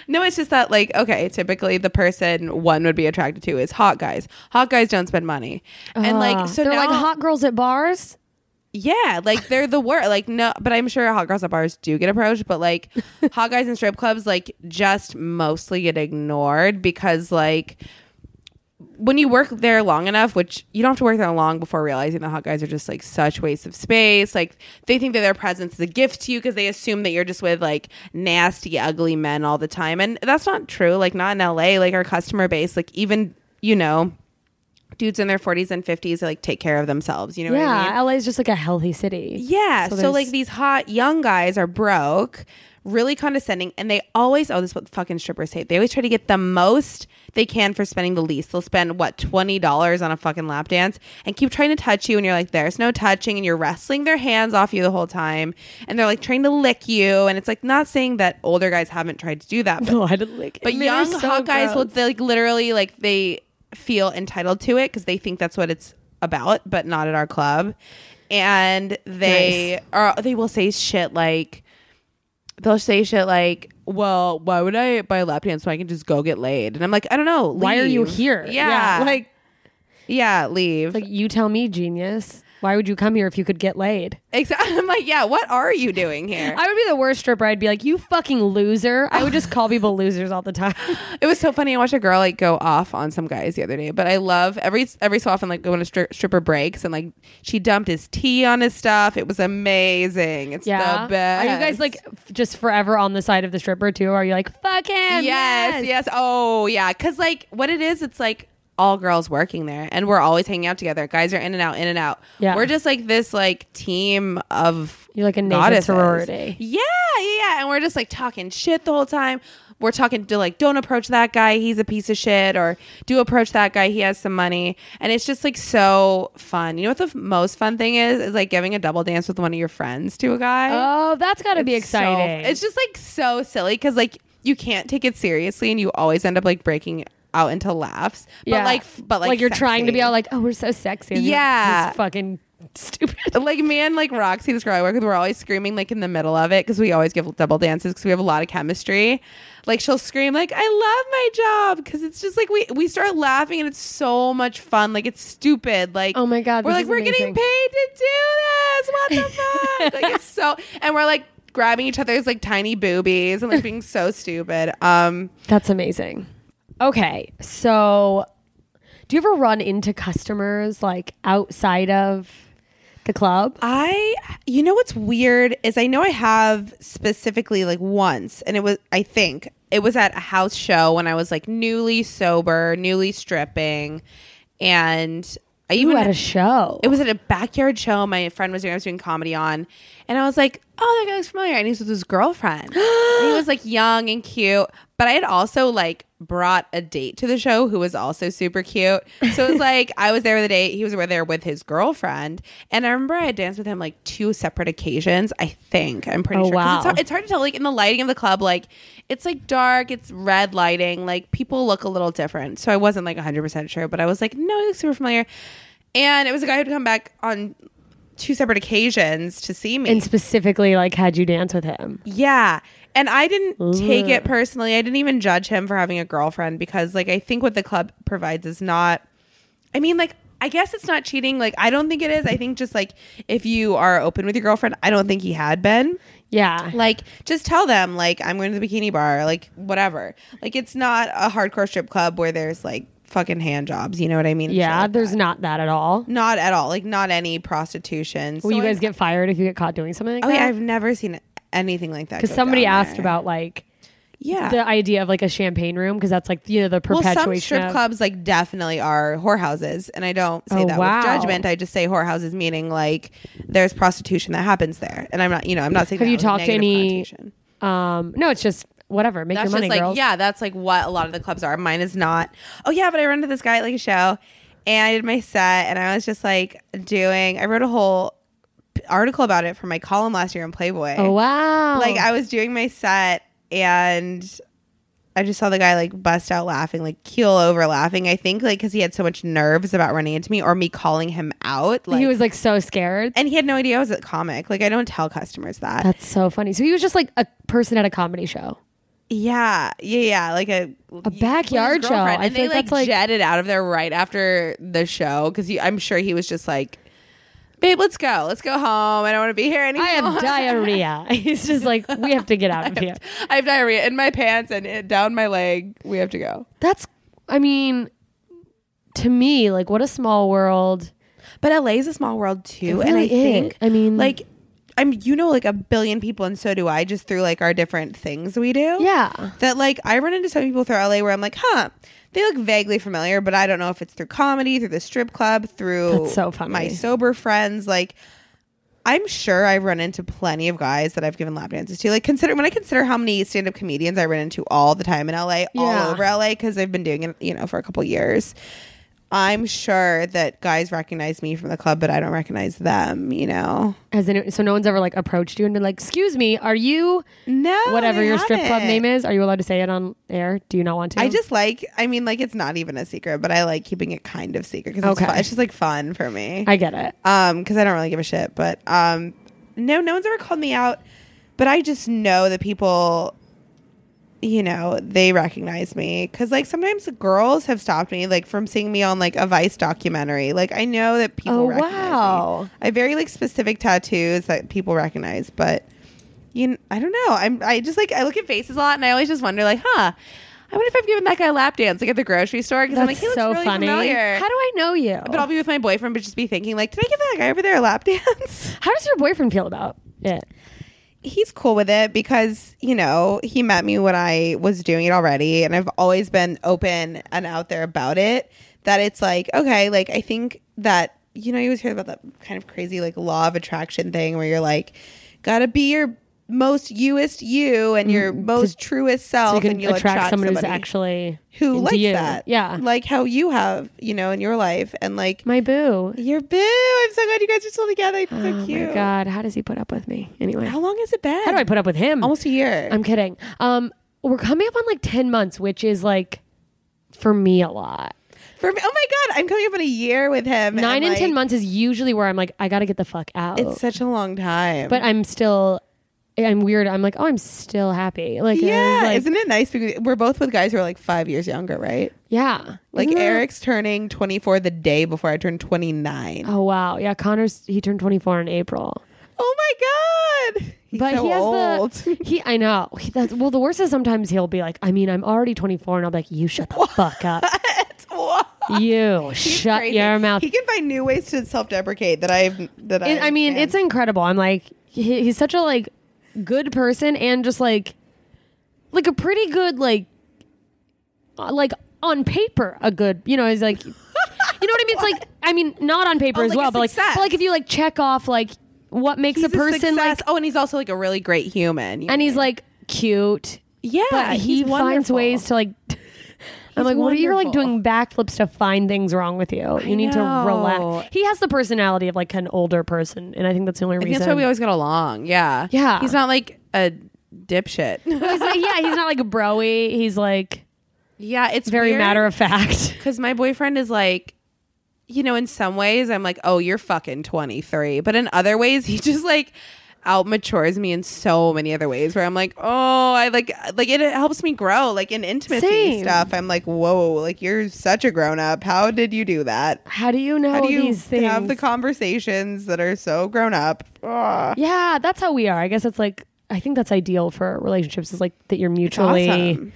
No, it's just that like, okay, typically the person one would be attracted to is hot guys. Hot guys don't spend money. Uh, and like, so they're now, like hot girls at bars. Yeah. Like they're the worst. Like, no, but I'm sure hot girls at bars do get approached, but like hot guys in strip clubs, like just mostly get ignored because like when you work there long enough, which you don't have to work there long before realizing that hot guys are just like such waste of space. Like they think that their presence is a gift to you because they assume that you're just with like nasty, ugly men all the time. And that's not true. Like not in L A, like our customer base, like even, you know, dudes in their forties and fifties, they like take care of themselves. You know yeah, what I mean? Yeah, L A is just like a healthy city. Yeah. So, so like these hot young guys are broke, really condescending, and they always oh this is what fucking strippers hate. They always try to get the most they can for spending the least. They'll spend what twenty dollars on a fucking lap dance and keep trying to touch you, and you're like, there's no touching, and you're wrestling their hands off you the whole time, and they're like trying to lick you, and it's like not saying that older guys haven't tried to do that, but, no, I didn't lick it. But young so hot gross. Guys will like literally like they feel entitled to it because they think that's what it's about, but not at our club. And they nice. are they will say shit like, they'll say shit like, well, why would I buy a lap dance when I can just go get laid? And I'm like, I don't know. Leave. Why are you here? Yeah. yeah. Like, yeah, leave. Like, you tell me, genius. Why would you come here if you could get laid? Exactly. I'm like, yeah, what are you doing here? I would be the worst stripper. I'd be like, you fucking loser. I would just call people losers all the time. It was so funny. I watched a girl like go off on some guys the other day, but I love every every so often like going to stri- stripper breaks and like she dumped his tea on his stuff. It was amazing. It's yeah. the best. Are you guys like f- just forever on the side of the stripper too? Or are you like, fuck him? Yes, yes. yes. Oh yeah. Cause like what it is, it's like, all girls working there and we're always hanging out together. Guys are in and out, in and out. Yeah. We're just like this like team of You're like a naked sorority. Yeah, yeah, yeah. And we're just like talking shit the whole time. We're talking to like, don't approach that guy, he's a piece of shit, or do approach that guy, he has some money. And it's just like so fun. You know what the f- most fun thing is? Is like giving a double dance with one of your friends to a guy. Oh, that's gotta it's be exciting. So, it's just like so silly because like you can't take it seriously and you always end up like breaking out into laughs, but yeah. like, but like, like you're sexy. Trying to be all like, oh, we're so sexy. And yeah, this is fucking stupid. Like me and like Roxy, this girl I work with, we're always screaming like in the middle of it because we always give double dances because we have a lot of chemistry. Like she'll scream like, I love my job because it's just like we we start laughing and it's so much fun. Like it's stupid. Like oh my god, we're like we're amazing. Getting paid to do this. What the fuck? Like it's so, and we're like grabbing each other's like tiny boobies and like being so stupid. Um, that's amazing. Okay, so do you ever run into customers like outside of the club? I, you know what's weird is I know I have specifically like once, and it was, I think it was at a house show when I was like newly sober, newly stripping, and I even Ooh, at a show. It was at a backyard show my friend was doing. I was doing comedy on, and I was like, oh, that guy looks familiar, and he's with his girlfriend. And he was like young and cute, but I had also like brought a date to the show who was also super cute, so it was like I was there with a date, he was there with his girlfriend, and I remember I danced with him like two separate occasions, I think. I'm pretty oh, sure wow. it's, hard, it's hard to tell like in the lighting of the club, like it's like dark, it's red lighting, like people look a little different, so I wasn't like one hundred percent sure, but I was like, no, he looks super familiar. And it was a guy who'd come back on two separate occasions to see me and specifically like had you dance with him. Yeah. And I didn't Ooh. Take it personally. I didn't even judge him for having a girlfriend because, like, I think what the club provides is not... I mean, like, I guess it's not cheating. Like, I don't think it is. I think just, like, if you are open with your girlfriend, I don't think he had been. Yeah. Like, just tell them, like, I'm going to the bikini bar. Like, whatever. Like, it's not a hardcore strip club where there's, like, fucking hand jobs. You know what I mean? Yeah, like there's that. Not that at all. Not at all. Like, not any prostitution. Will so, you guys like, get fired if you get caught doing something like oh, that? Oh, yeah. I've never seen it. Anything like that. Because somebody asked there. About like, yeah, the idea of like a champagne room because that's like you know the perpetuation. Well, some strip of- clubs like definitely are whorehouses, and I don't say oh, that wow. with judgment. I just say whorehouses meaning like there's prostitution that happens there, and I'm not you know I'm not saying. Have that you talked to any? Um, no, it's just whatever. Make that's your money, just like, girls. Yeah, that's like what a lot of the clubs are. Mine is not. Oh yeah, but I ran to this guy at like a show, and I did my set, and I was just like doing. I wrote a whole article about it for my column last year in Playboy. Oh wow. Like I was doing my set and I just saw the guy like bust out laughing, like keel over laughing. I think like because he had so much nerves about running into me or me calling him out. Like, he was like so scared. And he had no idea I was a comic. Like I don't tell customers that. That's so funny. So he was just like a person at a comedy show. Yeah, yeah, yeah. Like a a backyard show. I and they like, that's like jetted out of there right after the show because I'm sure he was just like, babe, let's go. Let's go home. I don't want to be here anymore. I have diarrhea. He's just like, we have to get out of I have, here. I have diarrhea in my pants and it, down my leg. We have to go. That's, I mean, to me, like, what a small world. But L A is a small world too. It really and I is. Think, I mean, like, I'm, you know, like a billion people, and so do I, just through like our different things we do. Yeah. That like, I run into some people through L A where I'm like, huh. They look vaguely familiar, but I don't know if it's through comedy, through the strip club, through so my sober friends. Like, I'm sure I've run into plenty of guys that I've given lap dances to. Like, consider when I consider how many stand-up comedians I run into all the time in L A, yeah. all over L A, because I've been doing it, you know, for a couple years. I'm sure that guys recognize me from the club, but I don't recognize them, you know. Has anyone, so no one's ever like approached you and been like, excuse me, are you no whatever your strip club name is? Are you allowed to say it on air? Do you not want to? I just like, I mean, like it's not even a secret, but I like keeping it kind of secret because okay. it's, it's just like fun for me. I get it. Um, because I don't really give a shit, but um, no, no one's ever called me out, but I just know that people, you know, they recognize me because like sometimes the girls have stopped me like from seeing me on like a Vice documentary. Like I know that people oh, recognize wow. me. I have very like specific tattoos that people recognize, but you know, I don't know. I'm I just like I look at faces a lot and I always just wonder like, huh, I wonder if I've given that guy a lap dance like at the grocery store because I'm like, he looks so really funny. Familiar. How do I know you? But I'll be with my boyfriend, but just be thinking like, did I give that guy over there a lap dance? How does your boyfriend feel about it? He's cool with it because, you know, he met me when I was doing it already. And I've always been open and out there about it, that it's like, OK, like, I think that, you know, you always hear about that kind of crazy like law of attraction thing where you're like, got to be your most youest you and your mm, most to, truest self. So you can and you'll attract, attract someone who's actually who likes you. That. Yeah. Like how you have, you know, in your life. And like my boo. Your boo. I'm so glad you guys are still together. It's oh so cute. Oh my God. How does he put up with me? Anyway. How long has it been? How do I put up with him? Almost a year. I'm kidding. Um, we're coming up on like ten months, which is like for me a lot. For me, oh my God, I'm coming up on a year with him. Nine and, and like, ten months is usually where I'm like, I got to get the fuck out. It's such a long time. But I'm still... I'm weird. I'm like, oh, I'm still happy. Like, yeah, like, isn't it nice? Because we're both with guys who are like five years younger, right? Yeah. Like isn't Eric's that... turning twenty-four the day before I turned twenty-nine. Oh wow, yeah. Connor's he turned twenty-four in April. Oh my God. He's but so he has old. The he. I know. He, that's, well, the worst is sometimes he'll be like, I mean, I'm already twenty-four, and I'll be like, you shut the what? Fuck up. What? You he's shut crazy. Your mouth. He can find new ways to self-deprecate. That I've. That I. It, I mean, it's incredible. I'm like, he, he's such a like. Good person and just like like a pretty good like uh, like on paper a good you know he's like you know what I mean it's like I mean not on paper oh, as like well but like, but like if you like check off like what makes he's a person a like oh and he's also like a really great human and mean. He's like cute yeah but he finds wonderful. Ways to like I'm like, wonderful. What are you like doing backflips to find things wrong with you? You I need know. To relax. He has the personality of like an older person. And I think that's the only I reason. Think that's why we always get along. Yeah. Yeah. He's not like a dipshit. He's like, yeah. He's not like a broy. He's like, yeah, it's very weird. Matter of fact. Because my boyfriend is like, you know, in some ways I'm like, oh, you're fucking twenty-three. But in other ways, he just like out matures me in so many other ways where I'm like, oh, I like like it, it helps me grow like in intimacy Same. Stuff. I'm like, whoa, like you're such a grown up. How did you do that? How do you know how do you these things? Have the conversations that are so grown up? Ugh. Yeah, that's how we are. I guess it's like I think that's ideal for relationships is like that you're mutually awesome.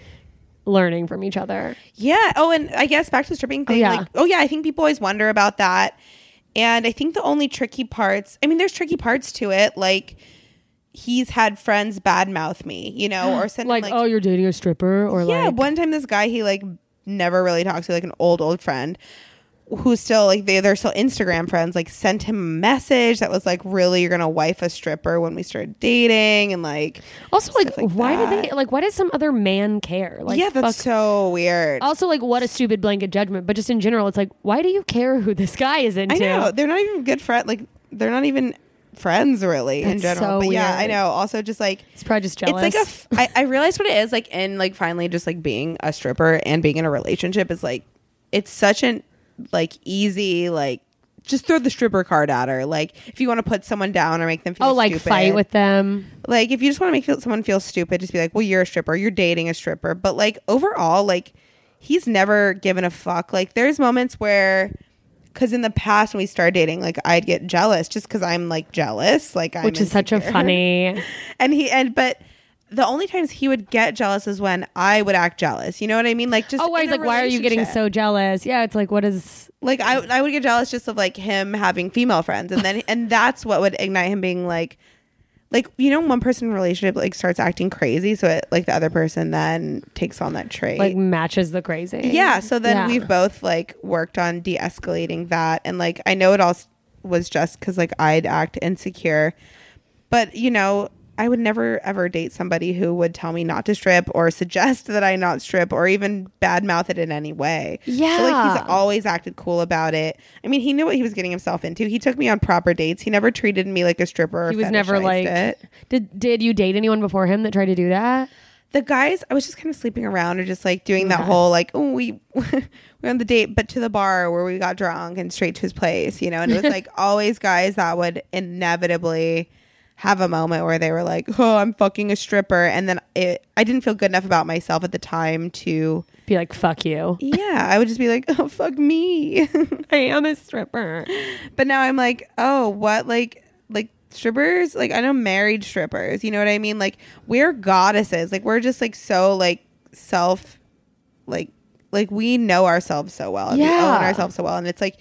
Learning from each other. Yeah. Oh, and I guess back to the stripping thing. Oh, yeah. Like, oh yeah, I think people always wonder about that. And I think the only tricky parts, I mean, there's tricky parts to it. Like he's had friends badmouth me, you know, or send like, him, like, oh, you're dating a stripper or yeah, like. Yeah. One time this guy, he like never really talks to like an old, old friend who's still like, they, they're still Instagram friends, like sent him a message that was like, really, you're going to wife a stripper when we started dating. And like, also like, like why that. Did they like, why does some other man care? Like, yeah, that's fuck. So weird. Also like, what a stupid blanket judgment, but just in general, it's like, why do you care who this guy is into? I know they're not even good friends. Like they're not even friends really that's in general. So but yeah, weird. I know. Also just like, it's probably just jealous. It's like, a f- I, I realized what it is like in like finally just like being a stripper and being in a relationship is like, it's such an, like easy like just throw the stripper card at her like if you want to put someone down or make them feel oh like stupid, fight with them like if you just want to make feel, someone feel stupid just be like well you're a stripper you're dating a stripper but like overall like he's never given a fuck like there's moments where because in the past when we started dating like I'd get jealous just because I'm like jealous like I'm which is insecure. Such a funny and he and but the only times he would get jealous is when I would act jealous. You know what I mean? Like just oh, he's like, why are you getting so jealous? Yeah, it's like what is like I I would get jealous just of like him having female friends, and then and that's what would ignite him being like, like you know, one person in a relationship like starts acting crazy, so it, like the other person then takes on that trait, like matches the crazy. Yeah. So then yeah. We've both like worked on de-escalating that, and like I know it all was just because like I'd act insecure, but you know. I would never, ever date somebody who would tell me not to strip or suggest that I not strip or even badmouth it in any way. Yeah. So, like, he's always acted cool about it. I mean, he knew what he was getting himself into. He took me on proper dates. He never treated me like a stripper or he was never like it. Did, did you date anyone before him that tried to do that? The guys, I was just kind of sleeping around or just, like, doing yeah. that whole, like, oh, we we're on the date, but to the bar where we got drunk and straight to his place, you know? And it was, like, always guys that would inevitably have a moment where they were like, oh, I'm fucking a stripper. And then it, I didn't feel good enough about myself at the time to be like, fuck you. Yeah. I would just be like, oh, fuck me. I am a stripper. But now I'm like, oh, what? Like, like strippers? Like, I know married strippers. You know what I mean? Like, we're goddesses. Like, we're just like so like self, like, like we know ourselves so well. And yeah. We own ourselves so well. And it's like,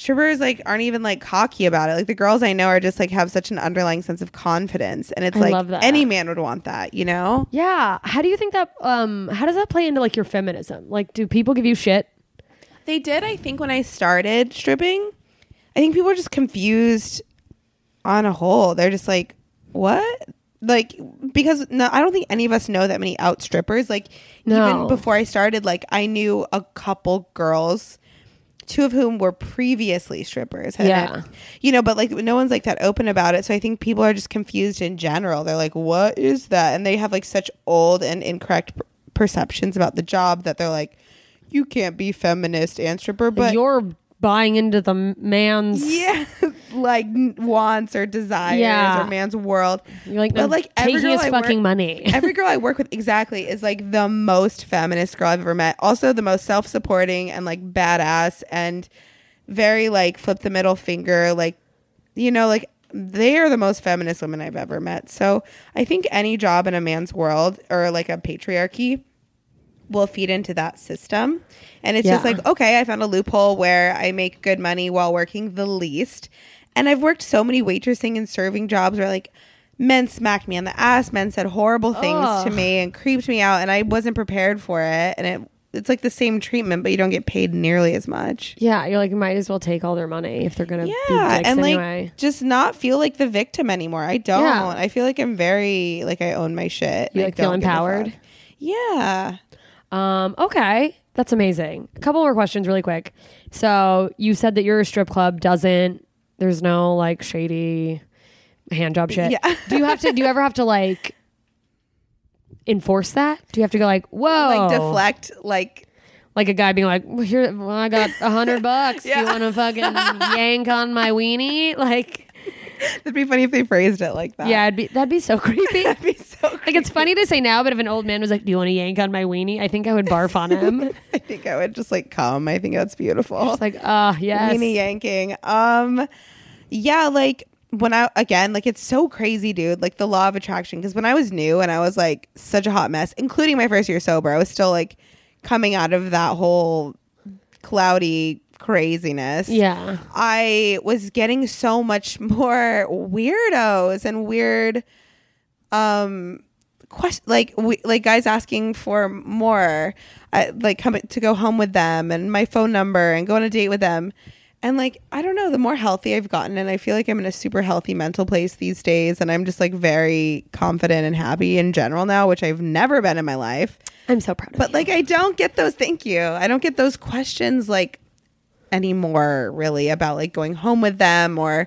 strippers like aren't even like cocky about it. Like the girls I know are just like have such an underlying sense of confidence, and it's I like any man would want that, you know? Yeah. How do you think that? Um, how does that play into like your feminism? Like, do people give you shit? They did. I think when I started stripping, I think people were just confused. On a whole, they're just like, what? Like, because no, I don't think any of us know that many out strippers. Like, no. Even before I started, like I knew a couple girls. Two of whom were previously strippers. Yeah. It, you know, but like no one's like that open about it. So I think people are just confused in general. They're like, what is that? And they have like such old and incorrect per- perceptions about the job that they're like, you can't be feminist and stripper, but you're buying into the man's yeah, like wants or desires yeah. or man's world. You're like, but no, like every taking his fucking work, money. Every girl I work with exactly is like the most feminist girl I've ever met. Also the most self-supporting and like badass and very like flip the middle finger. Like, you know, like they are the most feminist women I've ever met. So I think any job in a man's world or like a patriarchy will feed into that system. And it's yeah. just like, okay, I found a loophole where I make good money while working the least. And I've worked so many waitressing and serving jobs where like men smacked me on the ass, men said horrible things Ugh. to me and creeped me out, and I wasn't prepared for it. And it it's like the same treatment, but you don't get paid nearly as much. Yeah, you're like, might as well take all their money if they're gonna yeah, be dicks and anyway. Like just not feel like the victim anymore. I don't. Yeah. I feel like I'm very like I own my shit. You like feel empowered? Yeah. Um, okay. That's amazing. A couple more questions really quick. So you said that your strip club doesn't, there's no like shady hand job shit. Yeah. Do you have to, do you ever have to like enforce that? Do you have to go like, whoa. Like deflect, like. Like a guy being like, well, here, well I got a hundred bucks. Yeah. You want to fucking yank on my weenie? Like. That'd be funny if they phrased it like that. Yeah, it'd be, that'd be so creepy. That'd be so creepy. Like, it's funny to say now, but if an old man was like, do you want to yank on my weenie? I think I would barf on him. I think I would just like come. I think that's beautiful. Just like, ah, uh, yes. Weenie yanking. Um, yeah, like when I, again, like it's so crazy, dude. Like the law of attraction. Because when I was new and I was like such a hot mess, including my first year sober, I was still like coming out of that whole cloudy craziness. Yeah. I was getting so much more weirdos and weird um question, like we, like guys asking for more, I, like coming to go home with them and my phone number and go on a date with them. And like, I don't know, the more healthy I've gotten, and I feel like I'm in a super healthy mental place these days, and I'm just like very confident and happy in general now, which I've never been in my life. I'm so proud of But you. Like I don't get those thank you. I don't get those questions like anymore really about like going home with them or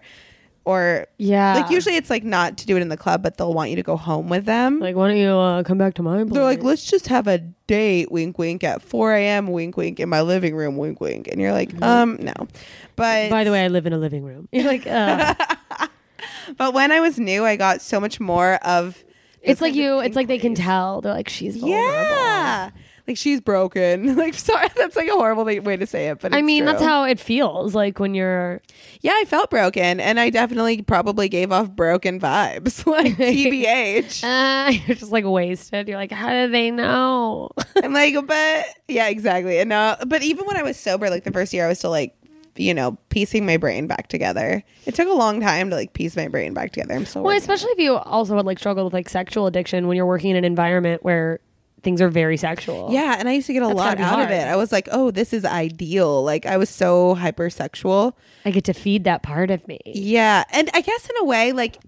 or yeah like usually it's like not to do it in the club, but they'll want you to go home with them, like why don't you uh, come back to my place? They're like, let's just have a date, wink wink, at four a.m. wink wink, in my living room, wink wink. And you're like mm-hmm. um no but by the way I live in a living room. You're like uh. But when I was new I got so much more of it's like you it's like they can tell, they're like she's vulnerable. Yeah. Like, she's broken. Like, sorry, that's like a horrible way to say it, but it's I mean, true. That's how it feels like when you're... Yeah, I felt broken, and I definitely probably gave off broken vibes. Like, T B H. uh, you're just, like, wasted. You're like, how do they know? I'm like, but... Yeah, exactly. And now, but even when I was sober, like, the first year, I was still, like, you know, piecing my brain back together. It took a long time to, like, piece my brain back together. I'm still Well, especially if you also would, like, struggle with, like, sexual addiction when you're working in an environment where... things are very sexual. Yeah, and I used to get a That's lot out hard. Of it. I was like, oh, this is ideal. Like, I was so hypersexual. I get to feed that part of me. Yeah, and I guess in a way, like,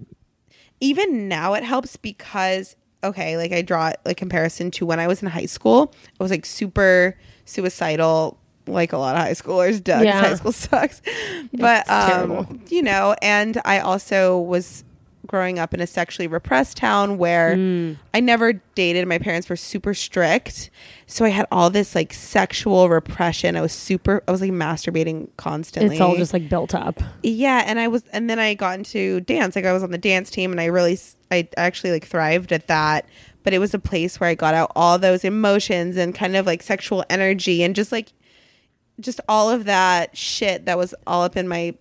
even now it helps because, okay, like I draw like comparison to when I was in high school, I was like super suicidal, like a lot of high schoolers do. Yeah. High school sucks. But, it's um, terrible. You know, and I also was growing up in a sexually repressed town where mm. I never dated. My parents were super strict. So I had all this like sexual repression. I was super, I was like masturbating constantly. It's all just like built up. Yeah. And I was, and then I got into dance. Like I was on the dance team and I really, I actually like thrived at that. But it was a place where I got out all those emotions and kind of like sexual energy and just like, just all of that shit that was all up in my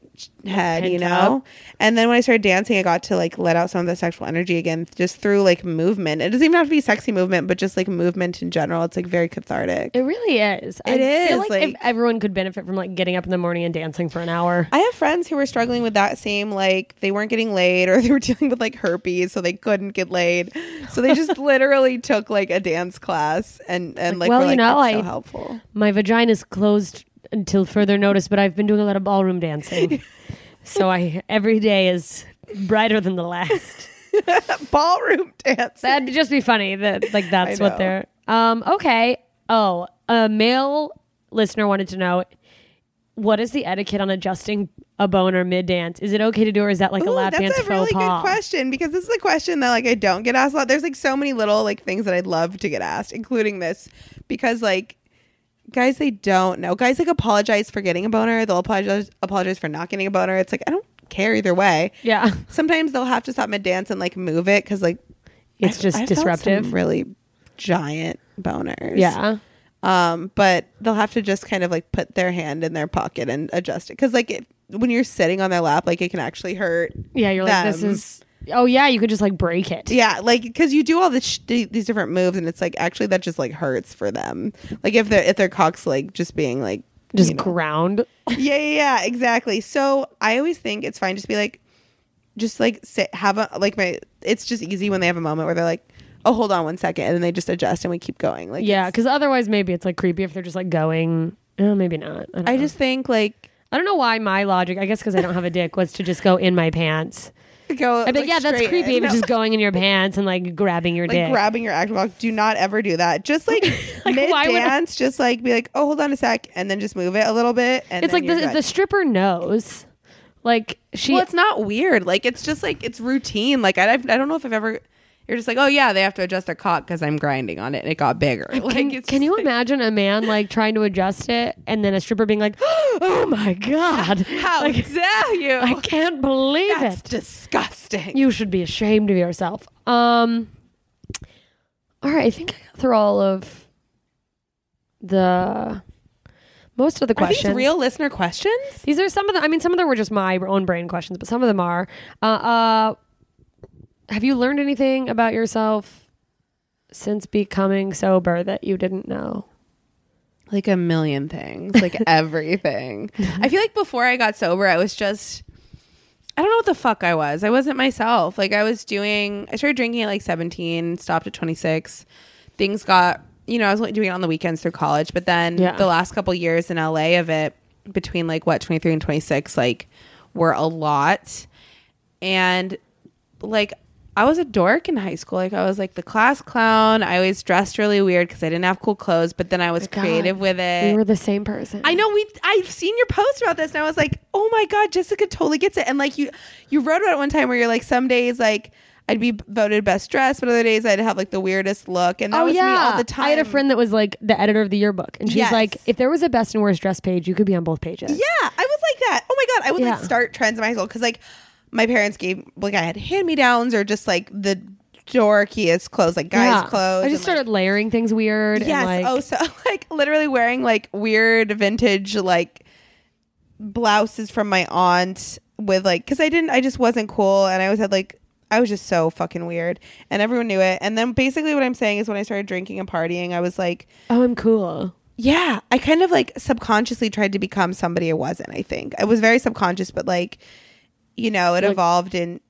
head, you know? Up. And then when I started dancing, I got to like let out some of the sexual energy again, just through like movement. It doesn't even have to be sexy movement, but just like movement in general. It's like very cathartic. It really is. It I is. Feel like, like if everyone could benefit from like getting up in the morning and dancing for an hour. I have friends who were struggling with that same, like they weren't getting laid or they were dealing with like herpes, so they couldn't get laid. So they just literally took like a dance class and, and like, like well, were, like, you know, that's I, so helpful. My vagina's closed until further notice, but I've been doing a lot of ballroom dancing. So I every day is brighter than the last. Ballroom dance. That'd just be funny that like that's what they're um okay. Oh, a male listener wanted to know, what is the etiquette on adjusting a boner mid-dance? Is it okay to do, or is that like Ooh, a lap dance faux pas? That's a really good question, because this is a question that like I don't get asked a lot. There's like so many little like things that I'd love to get asked, including this, because like guys, they don't know. Guys like apologize for getting a boner. They'll apologize apologize for not getting a boner. It's like, I don't care either way. Yeah. Sometimes they'll have to stop mid dance and like move it because like it's I, just I disruptive. Some really giant boners. Yeah. Um, but they'll have to just kind of like put their hand in their pocket and adjust it because like it, when you're sitting on their lap, like it can actually hurt. Yeah, you're them. Like this is. Oh yeah, you could just like break it. Yeah, like because you do all this sh- these different moves, and it's like actually that just like hurts for them. Like if they're if their cock's like just being like just you know. Ground. Yeah, yeah, yeah, exactly. So I always think it's fine just be like, just like sit have a like my. It's just easy when they have a moment where they're like, oh, hold on one second, and then they just adjust and we keep going. Like yeah, because otherwise maybe it's like creepy if they're just like going. Oh, maybe not. I, don't I know. Just think like I don't know why my logic. I guess because I don't have a dick was to just go in my pants. Go, I bet, like, yeah, that's creepy. If it's just going in your pants and like grabbing your like dick, grabbing your active cock. Do not ever do that. Just like, like mid dance, I... just like be like, oh, hold on a sec, and then just move it a little bit. And it's then like you're the, good. The stripper knows, like she. Well, it's not weird. Like it's just like it's routine. Like I, I don't know if I've ever. You're just like, oh yeah, they have to adjust their cock because I'm grinding on it and it got bigger. Like, can, it's can you like, imagine a man like trying to adjust it and then a stripper being like, oh my god, how like, dare you? I can't believe That's it. That's disgusting. You should be ashamed of yourself. Um, all right, I think I got through all of the most of the questions. Are these real listener questions? These are some of them. I mean, some of them were just my own brain questions, but some of them are. Uh. uh Have you learned anything about yourself since becoming sober that you didn't know? Like a million things, like everything. I feel like before I got sober, I was just, I don't know what the fuck I was. I wasn't myself. Like I was doing, I started drinking at like seventeen, stopped at twenty-six. Things got, you know, I was only doing it on the weekends through college. But then yeah. the last couple years in L A of it, between like what, twenty-three and twenty-six, like were a lot. And like, I was a dork in high school. Like I was like the class clown. I always dressed really weird because I didn't have cool clothes, but then I was God, creative with it. We were the same person. I know. We. I've seen your post about this, and I was like, oh my God, Jessica totally gets it. And like you, you wrote about it one time where you're like, some days like I'd be voted best dressed, but other days I'd have like the weirdest look, and that oh, was yeah. me all the time. I had a friend that was like the editor of the yearbook, and she's yes. like, if there was a best and worst dress page, you could be on both pages. Yeah, I was like that. Oh my God, I would yeah. like start trends in high school because like. My parents gave, like, I had hand-me-downs or just, like, the dorkiest clothes, like, guys' yeah. clothes. I just started like, layering things weird. Yes. And, like, oh, so, like, literally wearing, like, weird vintage, like, blouses from my aunt with, like, because I didn't, I just wasn't cool. And I always had, like, I was just so fucking weird. And everyone knew it. And then basically what I'm saying is when I started drinking and partying, I was like, oh, I'm cool. Yeah. I kind of, like, subconsciously tried to become somebody I wasn't, I think. I was very subconscious, but, like... You know, it like, evolved in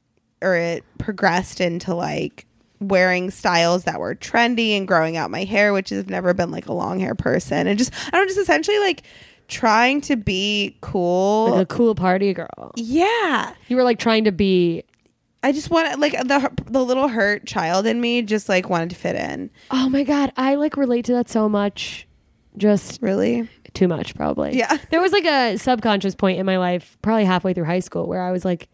or it progressed into like wearing styles that were trendy and growing out my hair, which has never been like a long hair person. And just, I don't know, just essentially like trying to be cool. Like a cool party girl. Yeah. You were like trying to be I just want to, like, the the little hurt child in me just, like, wanted to fit in. Oh, my God. I, like, relate to that so much. Just really too much, probably. Yeah. There was, like, a subconscious point in my life, probably halfway through high school, where I was like,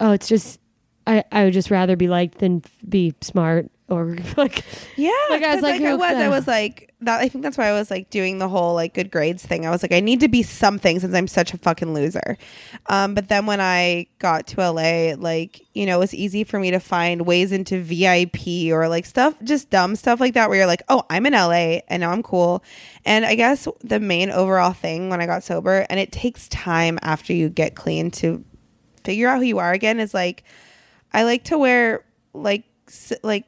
oh, it's just, I, I would just rather be liked than be smart. Or like, yeah, like I was like, like I was, I was like that. I think that's why I was like doing the whole like good grades thing. I was like, I need to be something since I'm such a fucking loser. Um, but then when I got to L A, like, you know, it was easy for me to find ways into V I P or like stuff, just dumb stuff like that, where you're like, oh, I'm in L A and now I'm cool. And I guess the main overall thing when I got sober, and it takes time after you get clean to figure out who you are again, is like, I like to wear like like.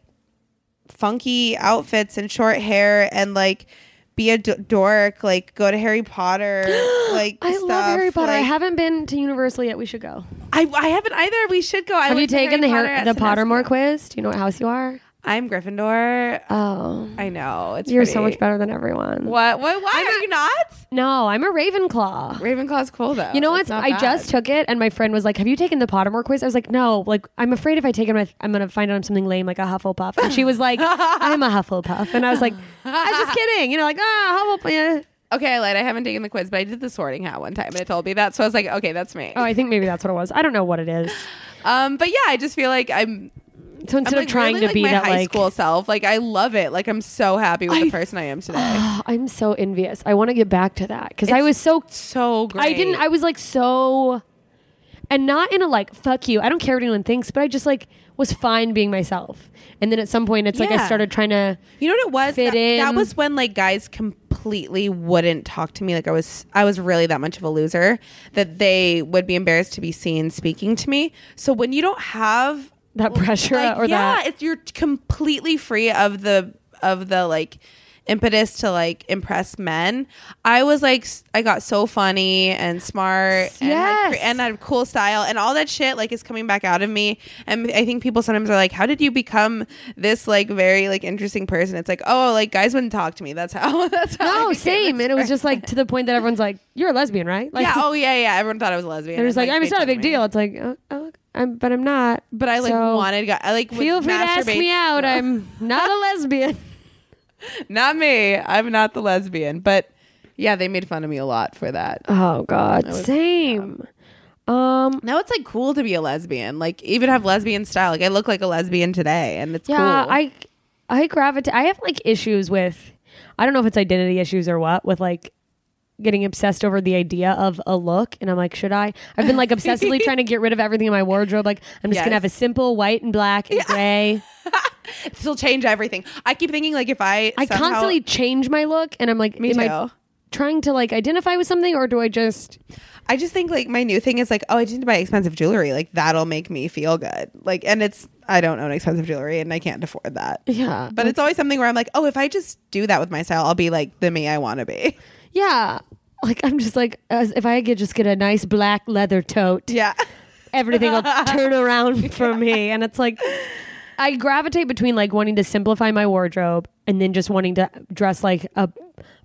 funky outfits and short hair and like be a d- dork, like go to Harry Potter, like I stuff. love Harry Potter. Like, I haven't been to Universal yet. We should go. I I haven't either. We should go. I Have you taken the Harry, the Pottermore quiz? Do you know what house you are? I'm Gryffindor. Oh, I know. It's you're pretty. So much better than everyone. What? What? Why I'm are a, you not? No, I'm a Ravenclaw. Ravenclaw's cool though. You know what? I bad. just took it, and my friend was like, "Have you taken the Pottermore quiz?" I was like, "No." Like, I'm afraid if I take it, I'm, I'm gonna find out I'm something lame, like a Hufflepuff. And she was like, "I'm a Hufflepuff," and I was like, "I'm just kidding." You know, like ah, Hufflepuff. Yeah. Okay, I lied. I haven't taken the quiz, but I did the Sorting Hat one time, and it told me that. So I was like, "Okay, that's me." Oh, I think maybe that's what it was. I don't know what it is. Um, but yeah, I just feel like I'm. So instead I'm like, of trying really to like be my that high like, school self, like I love it. Like I'm so happy with I, the person I am today. Oh, I'm so envious. I want to get back to that because I was so so great. I didn't. I was like so, and not in a like fuck you. I don't care what anyone thinks, but I just like was fine being myself. And then at some point, it's yeah. like I started trying to. You know what it was? Fit that, in. That was when like guys completely wouldn't talk to me. Like I was, I was really that much of a loser that they would be embarrassed to be seen speaking to me. So when you don't have. That pressure like, or yeah, that yeah it's you're completely free of the of the like impetus to like impress men. I was like I got so funny and smart yes. and, had, and had a cool style and all that shit like is coming back out of me. And I think people sometimes are like, how did you become this like very like interesting person? It's like, oh, like guys wouldn't talk to me. That's how that's how no same. And it was just like to the point that everyone's like, you're a lesbian, right? Like, yeah oh yeah yeah everyone thought I was a lesbian. They're just like, like I mean, it's not a big deal. It's like oh, oh okay. I'm, but I'm not. But I like so wanted. I like feel free to ask me out. No. I'm not a lesbian. Not me. I'm not the lesbian. But yeah, they made fun of me a lot for that. Oh God, was, same. Um, um, now it's like cool to be a lesbian. Like even have lesbian style. Like I look like a lesbian today, and it's yeah, cool. I I gravitate. I have like issues with. I don't know if it's identity issues or what. With like. Getting obsessed over the idea of a look, and I'm like, should I? I've been like obsessively trying to get rid of everything in my wardrobe. Like, I'm just yes. gonna have a simple white and black and yeah. gray. It'll change everything. I keep thinking like if I, I somehow... constantly change my look, and I'm like, Me am too. I trying to like identify with something, or do I just? I just think like my new thing is like, oh, I didn't buy expensive jewelry. Like that'll make me feel good. Like, and it's I don't own expensive jewelry, and I can't afford that. Yeah, but like, it's always something where I'm like, oh, if I just do that with my style, I'll be like the me I want to be. Yeah, like I'm just like as if I could just get a nice black leather tote. Yeah, everything will turn around for me, and it's like I gravitate between like wanting to simplify my wardrobe and then just wanting to dress like a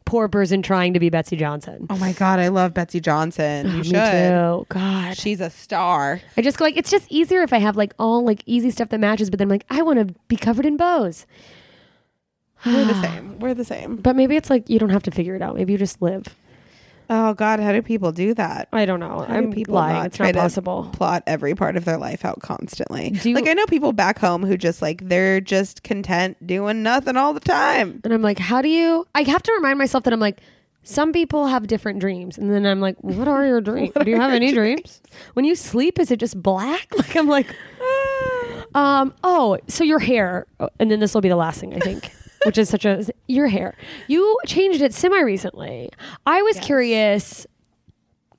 poor person trying to be Betsy Johnson. Oh my God, I love Betsy Johnson. You oh, should. Me too. God, she's a star. I just go like it's just easier if I have like all like easy stuff that matches, but then I'm like I want to be covered in bows. We're the same. We're the same. But maybe it's like you don't have to figure it out. Maybe you just live. Oh God, how do people do that? I don't know. How I'm do people lying. Not it's try not possible. To plot every part of their life out constantly. Do like I know people back home who just like they're just content doing nothing all the time. And I'm like, how do you? I have to remind myself that I'm like, some people have different dreams, and then I'm like, what are your dreams? Do you have any dreams? dreams? When you sleep, is it just black? Like I'm like, um, oh, so your hair, and then this will be the last thing I think. Which is such a your hair. You changed it semi recently. I was yes. curious,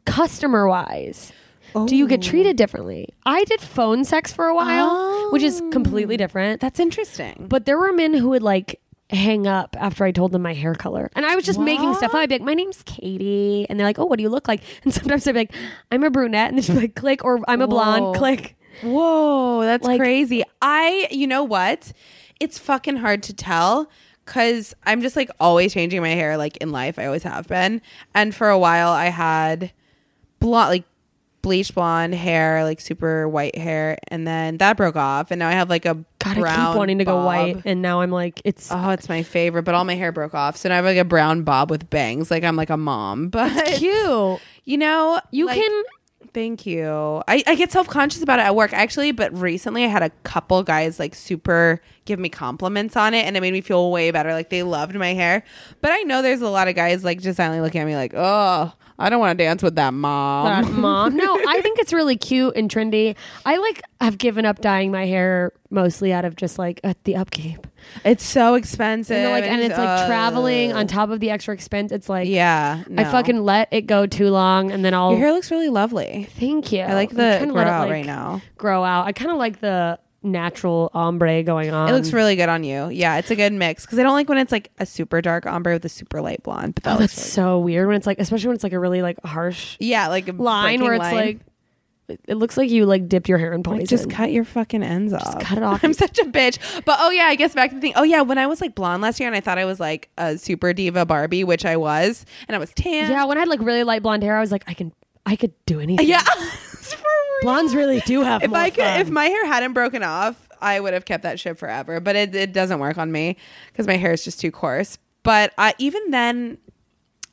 customer wise, oh. do you get treated differently? I did phone sex for a while, oh. which is completely different. That's interesting. But there were men who would like hang up after I told them my hair color, and I was just what? making stuff up. I'd be like, "My name's Katie," and they're like, "Oh, what do you look like?" And sometimes I'd be like, "I'm a brunette," and they'd be like, "Click," or "I'm a Whoa. blonde." Click. Whoa, that's like, crazy. I, you know what? It's fucking hard to tell because I'm just like always changing my hair like in life. I always have been. And for a while I had blonde, like bleach blonde hair, like super white hair, and then that broke off, and now I have like a God, brown I keep wanting to bob. go white, and now I'm like, it's oh, it's my favorite. But all my hair broke off, so now I have like a brown bob with bangs. Like I'm like a mom, but it's cute. You know, you like, can. Thank you. I, I get self-conscious about it at work, actually. But recently I had a couple guys like super give me compliments on it. And it made me feel way better. Like they loved my hair. But I know there's a lot of guys like just silently looking at me like, oh, I don't want to dance with that mom. That mom. No, I think it's really cute and trendy. I like have given up dyeing my hair mostly out of just like uh, the upkeep. It's so expensive. You know, like, and it's uh, like traveling on top of the extra expense. It's like, yeah, no. I fucking let it go too long. And then I'll. Your hair looks really lovely. Thank you. I like the I grow it, out like, right now. Grow out. I kind of like the natural ombre going on. It looks really good on you. Yeah, it's a good mix. Because I don't like when it's like a super dark ombre with a super light blonde. But that oh, that's really so good. Weird when it's like, especially when it's like a really like harsh. Yeah, like a line where it's line. like. It looks like you like dipped your hair in poison. Like, just cut your fucking ends off. Just cut it off. I'm such a bitch. But oh yeah, I guess back to the thing. Oh yeah, when I was like blonde last year and I thought I was like a super diva Barbie, which I was, and I was tan. Yeah, when I had like really light blonde hair, I was like, I can, I could do anything. Yeah, for real. Blondes really do have. If more I could, fun. If my hair hadn't broken off, I would have kept that shit forever. But it it doesn't work on me because my hair is just too coarse. But uh, even then.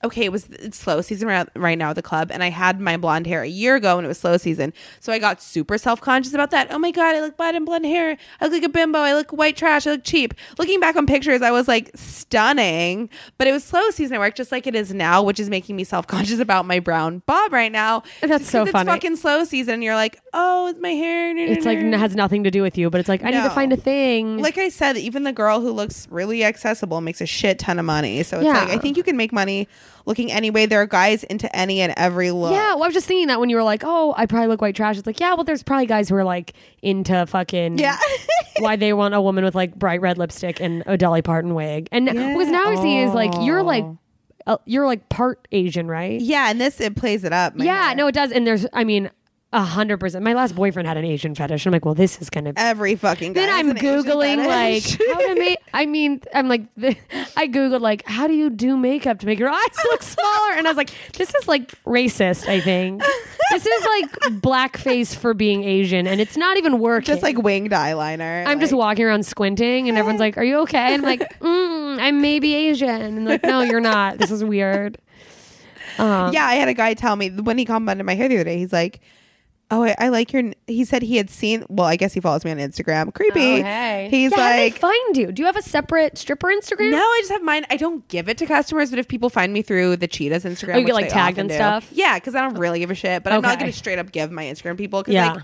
Okay, it was it's slow season right now at the club, and I had my blonde hair a year ago, and it was slow season. So I got super self-conscious about that. Oh my God, I look bad in blonde hair. I look like a bimbo. I look white trash. I look cheap. Looking back on pictures, I was like stunning, but it was slow season at work, just like it is now, which is making me self-conscious about my brown bob right now. That's so funny. It's fucking slow season, and you're like, oh, it's my hair. It's like has nothing to do with you, but it's like I need to find a thing. Like I said, even the girl who looks really accessible makes a shit ton of money. So it's like I think you can make money looking anyway. There are guys into any and every look. Yeah, well, I was just thinking that when you were like, oh, I probably look white trash. It's like, yeah, well, there's probably guys who are like into fucking yeah. why they want a woman with like bright red lipstick and a Dolly Parton wig. And yeah. Because now oh. I see is like you're like uh, you're like part Asian, right? Yeah, and this it plays it up. Yeah, hair. No, it does. And there's, I mean. A hundred percent. My last boyfriend had an Asian fetish. I'm like, well, this is gonna be every fucking guy. Then I'm googling like how to make. I mean, I'm like, I googled like how do you do makeup to make your eyes look smaller? And I was like, this is like racist. I think this is like blackface for being Asian, and it's not even working. Just like winged eyeliner. I'm like, just walking around squinting, and everyone's like, "Are you okay?" And I'm like, mm, "I'm maybe Asian." And like, no, you're not. This is weird. Um, yeah, I had a guy tell me when he complimented my hair the other day. He's like. Oh, I, I like your... He said he had seen... Well, I guess he follows me on Instagram. Creepy. Oh, hey. He's yeah, like... How do they find you? Do you have a separate stripper Instagram? No, I just have mine. I don't give it to customers, but if people find me through the Cheetahs Instagram... Oh, you get like tagged and do. Stuff? Yeah, because I don't really give a shit, but okay. I'm not going to straight up give my Instagram people because yeah. like,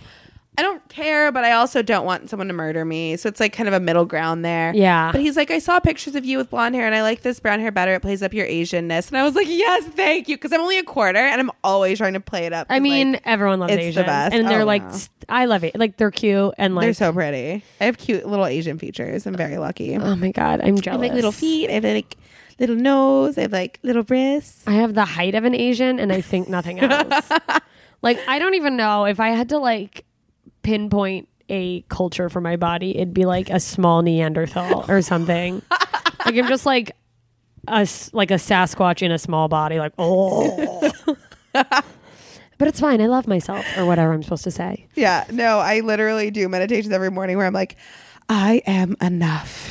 I don't care, but I also don't want someone to murder me. So it's like kind of a middle ground there. Yeah. But he's like, I saw pictures of you with blonde hair and I like this brown hair better. It plays up your Asian-ness. And I was like, yes, thank you. Because I'm only a quarter and I'm always trying to play it up. I mean, like, everyone loves Asians. It's the best. And they're oh, like, no. I love it. Like, they're cute and like. They're so pretty. I have cute little Asian features. I'm very lucky. Oh my God. I'm jealous. I have like little feet. I have like little nose. I have like little breasts. I have the height of an Asian and I think nothing else. Like, I don't even know if I had to like. Pinpoint a culture for my body, it'd be like a small Neanderthal or something. Like I'm just like a like a Sasquatch in a small body, like oh. But it's fine. I love myself or whatever I'm supposed to say. Yeah, no, I literally do meditations every morning where I'm like, I am enough.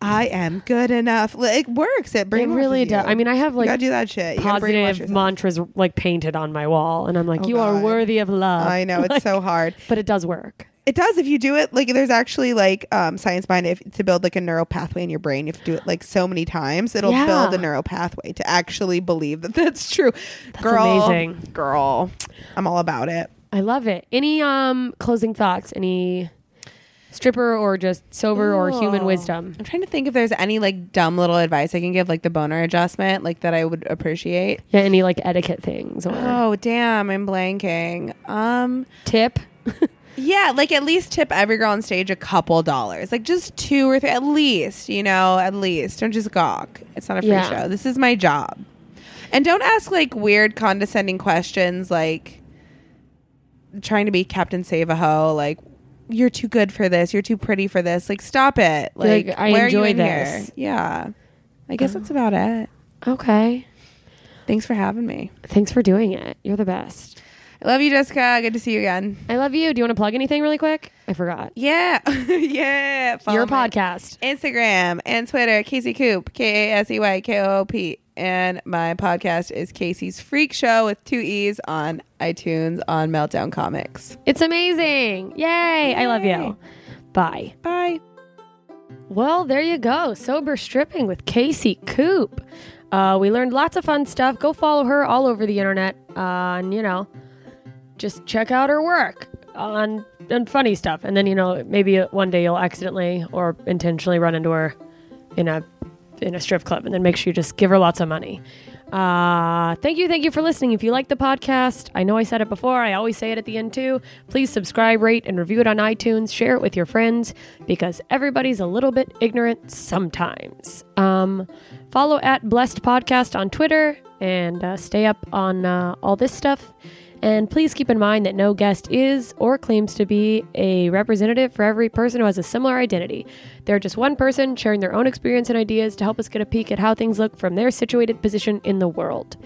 I am good enough. It works. It brings. It really does. I mean, I have like you gotta do that shit. You positive mantras like painted on my wall, and I'm like, oh, you God. Are worthy of love. I know like, it's so hard, but it does work. It does if you do it. Like, there's actually like um, science behind it if, to build like a neural pathway in your brain. You have to do it like so many times. It'll yeah. build a neural pathway to actually believe that that's true. That's girl, amazing, girl. I'm all about it. I love it. Any um closing thoughts? Any. Stripper or just sober Ooh. Or human wisdom. I'm trying to think if there's any like dumb little advice I can give, like the boner adjustment, like that I would appreciate. Yeah, any like etiquette things. Or... Oh damn, I'm blanking. Um, tip. Yeah, like at least tip every girl on stage a couple dollars, like just two or three, at least. You know, at least don't just gawk. It's not a free yeah. show. This is my job, and don't ask like weird condescending questions, like trying to be Captain Save a Ho, like. You're too good for this. You're too pretty for this. Like, stop it. Like, like I enjoy this. Here? Yeah. I guess oh. that's about it. Okay. Thanks for having me. Thanks for doing it. You're the best. I love you, Jessica. Good to see you again. I love you. Do you want to plug anything really quick? I forgot. Yeah. Yeah. Follow your podcast. Instagram and Twitter, Kasey Koop, K A S E Y K O O P. And my podcast is Casey's Freak Show with two E's on iTunes on Meltdown Comics. It's amazing. Yay. Yay. I love you. Bye. Bye. Well, there you go. Sober Stripping with Kasey Koop. Uh, we learned lots of fun stuff. Go follow her all over the internet. Uh, and, you know, just check out her work on, on funny stuff. And then, you know, maybe one day you'll accidentally or intentionally run into her in a in a strip club. And then make sure you just give her lots of money. Uh, thank you. Thank you for listening. If you like the podcast, I know I said it before. I always say it at the end too. Please subscribe, rate, and review it on iTunes. Share it with your friends because everybody's a little bit ignorant sometimes. Um, follow at Blessed Podcast on Twitter and uh, stay up on uh, all this stuff. And please keep in mind that no guest is or claims to be a representative for every person who has a similar identity. They're just one person sharing their own experience and ideas to help us get a peek at how things look from their situated position in the world.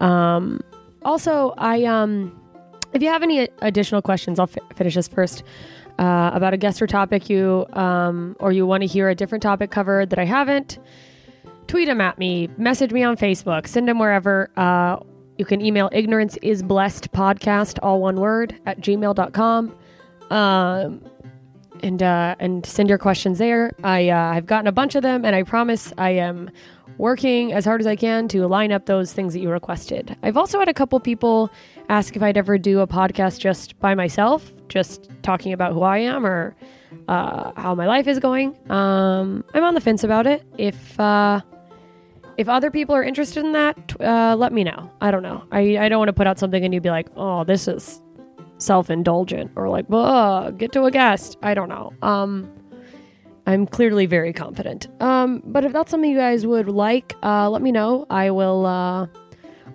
Um, also, I um, if you have any additional questions, I'll f- finish this first, uh, about a guest or topic you um, or you want to hear a different topic covered that I haven't, tweet them at me, message me on Facebook, send them wherever. Uh, You can email ignorance is blessed podcast, all one word, at gmail dot com. Um, and, uh, and send your questions there. I, uh, I've gotten a bunch of them, and I promise I am working as hard as I can to line up those things that you requested. I've also had a couple people ask if I'd ever do a podcast just by myself, just talking about who I am or uh, how my life is going. Um, I'm on the fence about it. If... Uh, If other people are interested in that, uh, let me know. I don't know. I, I don't want to put out something and you'd be like, oh, this is self-indulgent. Or like, get to a guest. I don't know. Um, I'm clearly very confident. Um, but if that's something you guys would like, uh, let me know. I will, uh,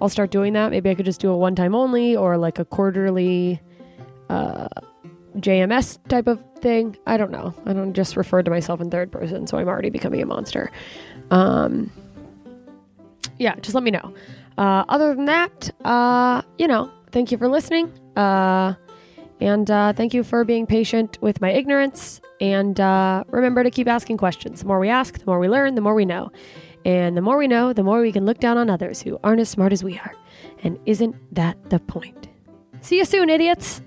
I'll start doing that. Maybe I could just do a one-time only or like a quarterly uh, J M S type of thing. I don't know. I don't just refer to myself in third person, so I'm already becoming a monster. Um... Yeah, just let me know. Uh, other than that, uh, you know, thank you for listening. Uh, and uh, thank you for being patient with my ignorance. And uh, remember to keep asking questions. The more we ask, the more we learn, the more we know. And the more we know, the more we can look down on others who aren't as smart as we are. And isn't that the point? See you soon, idiots!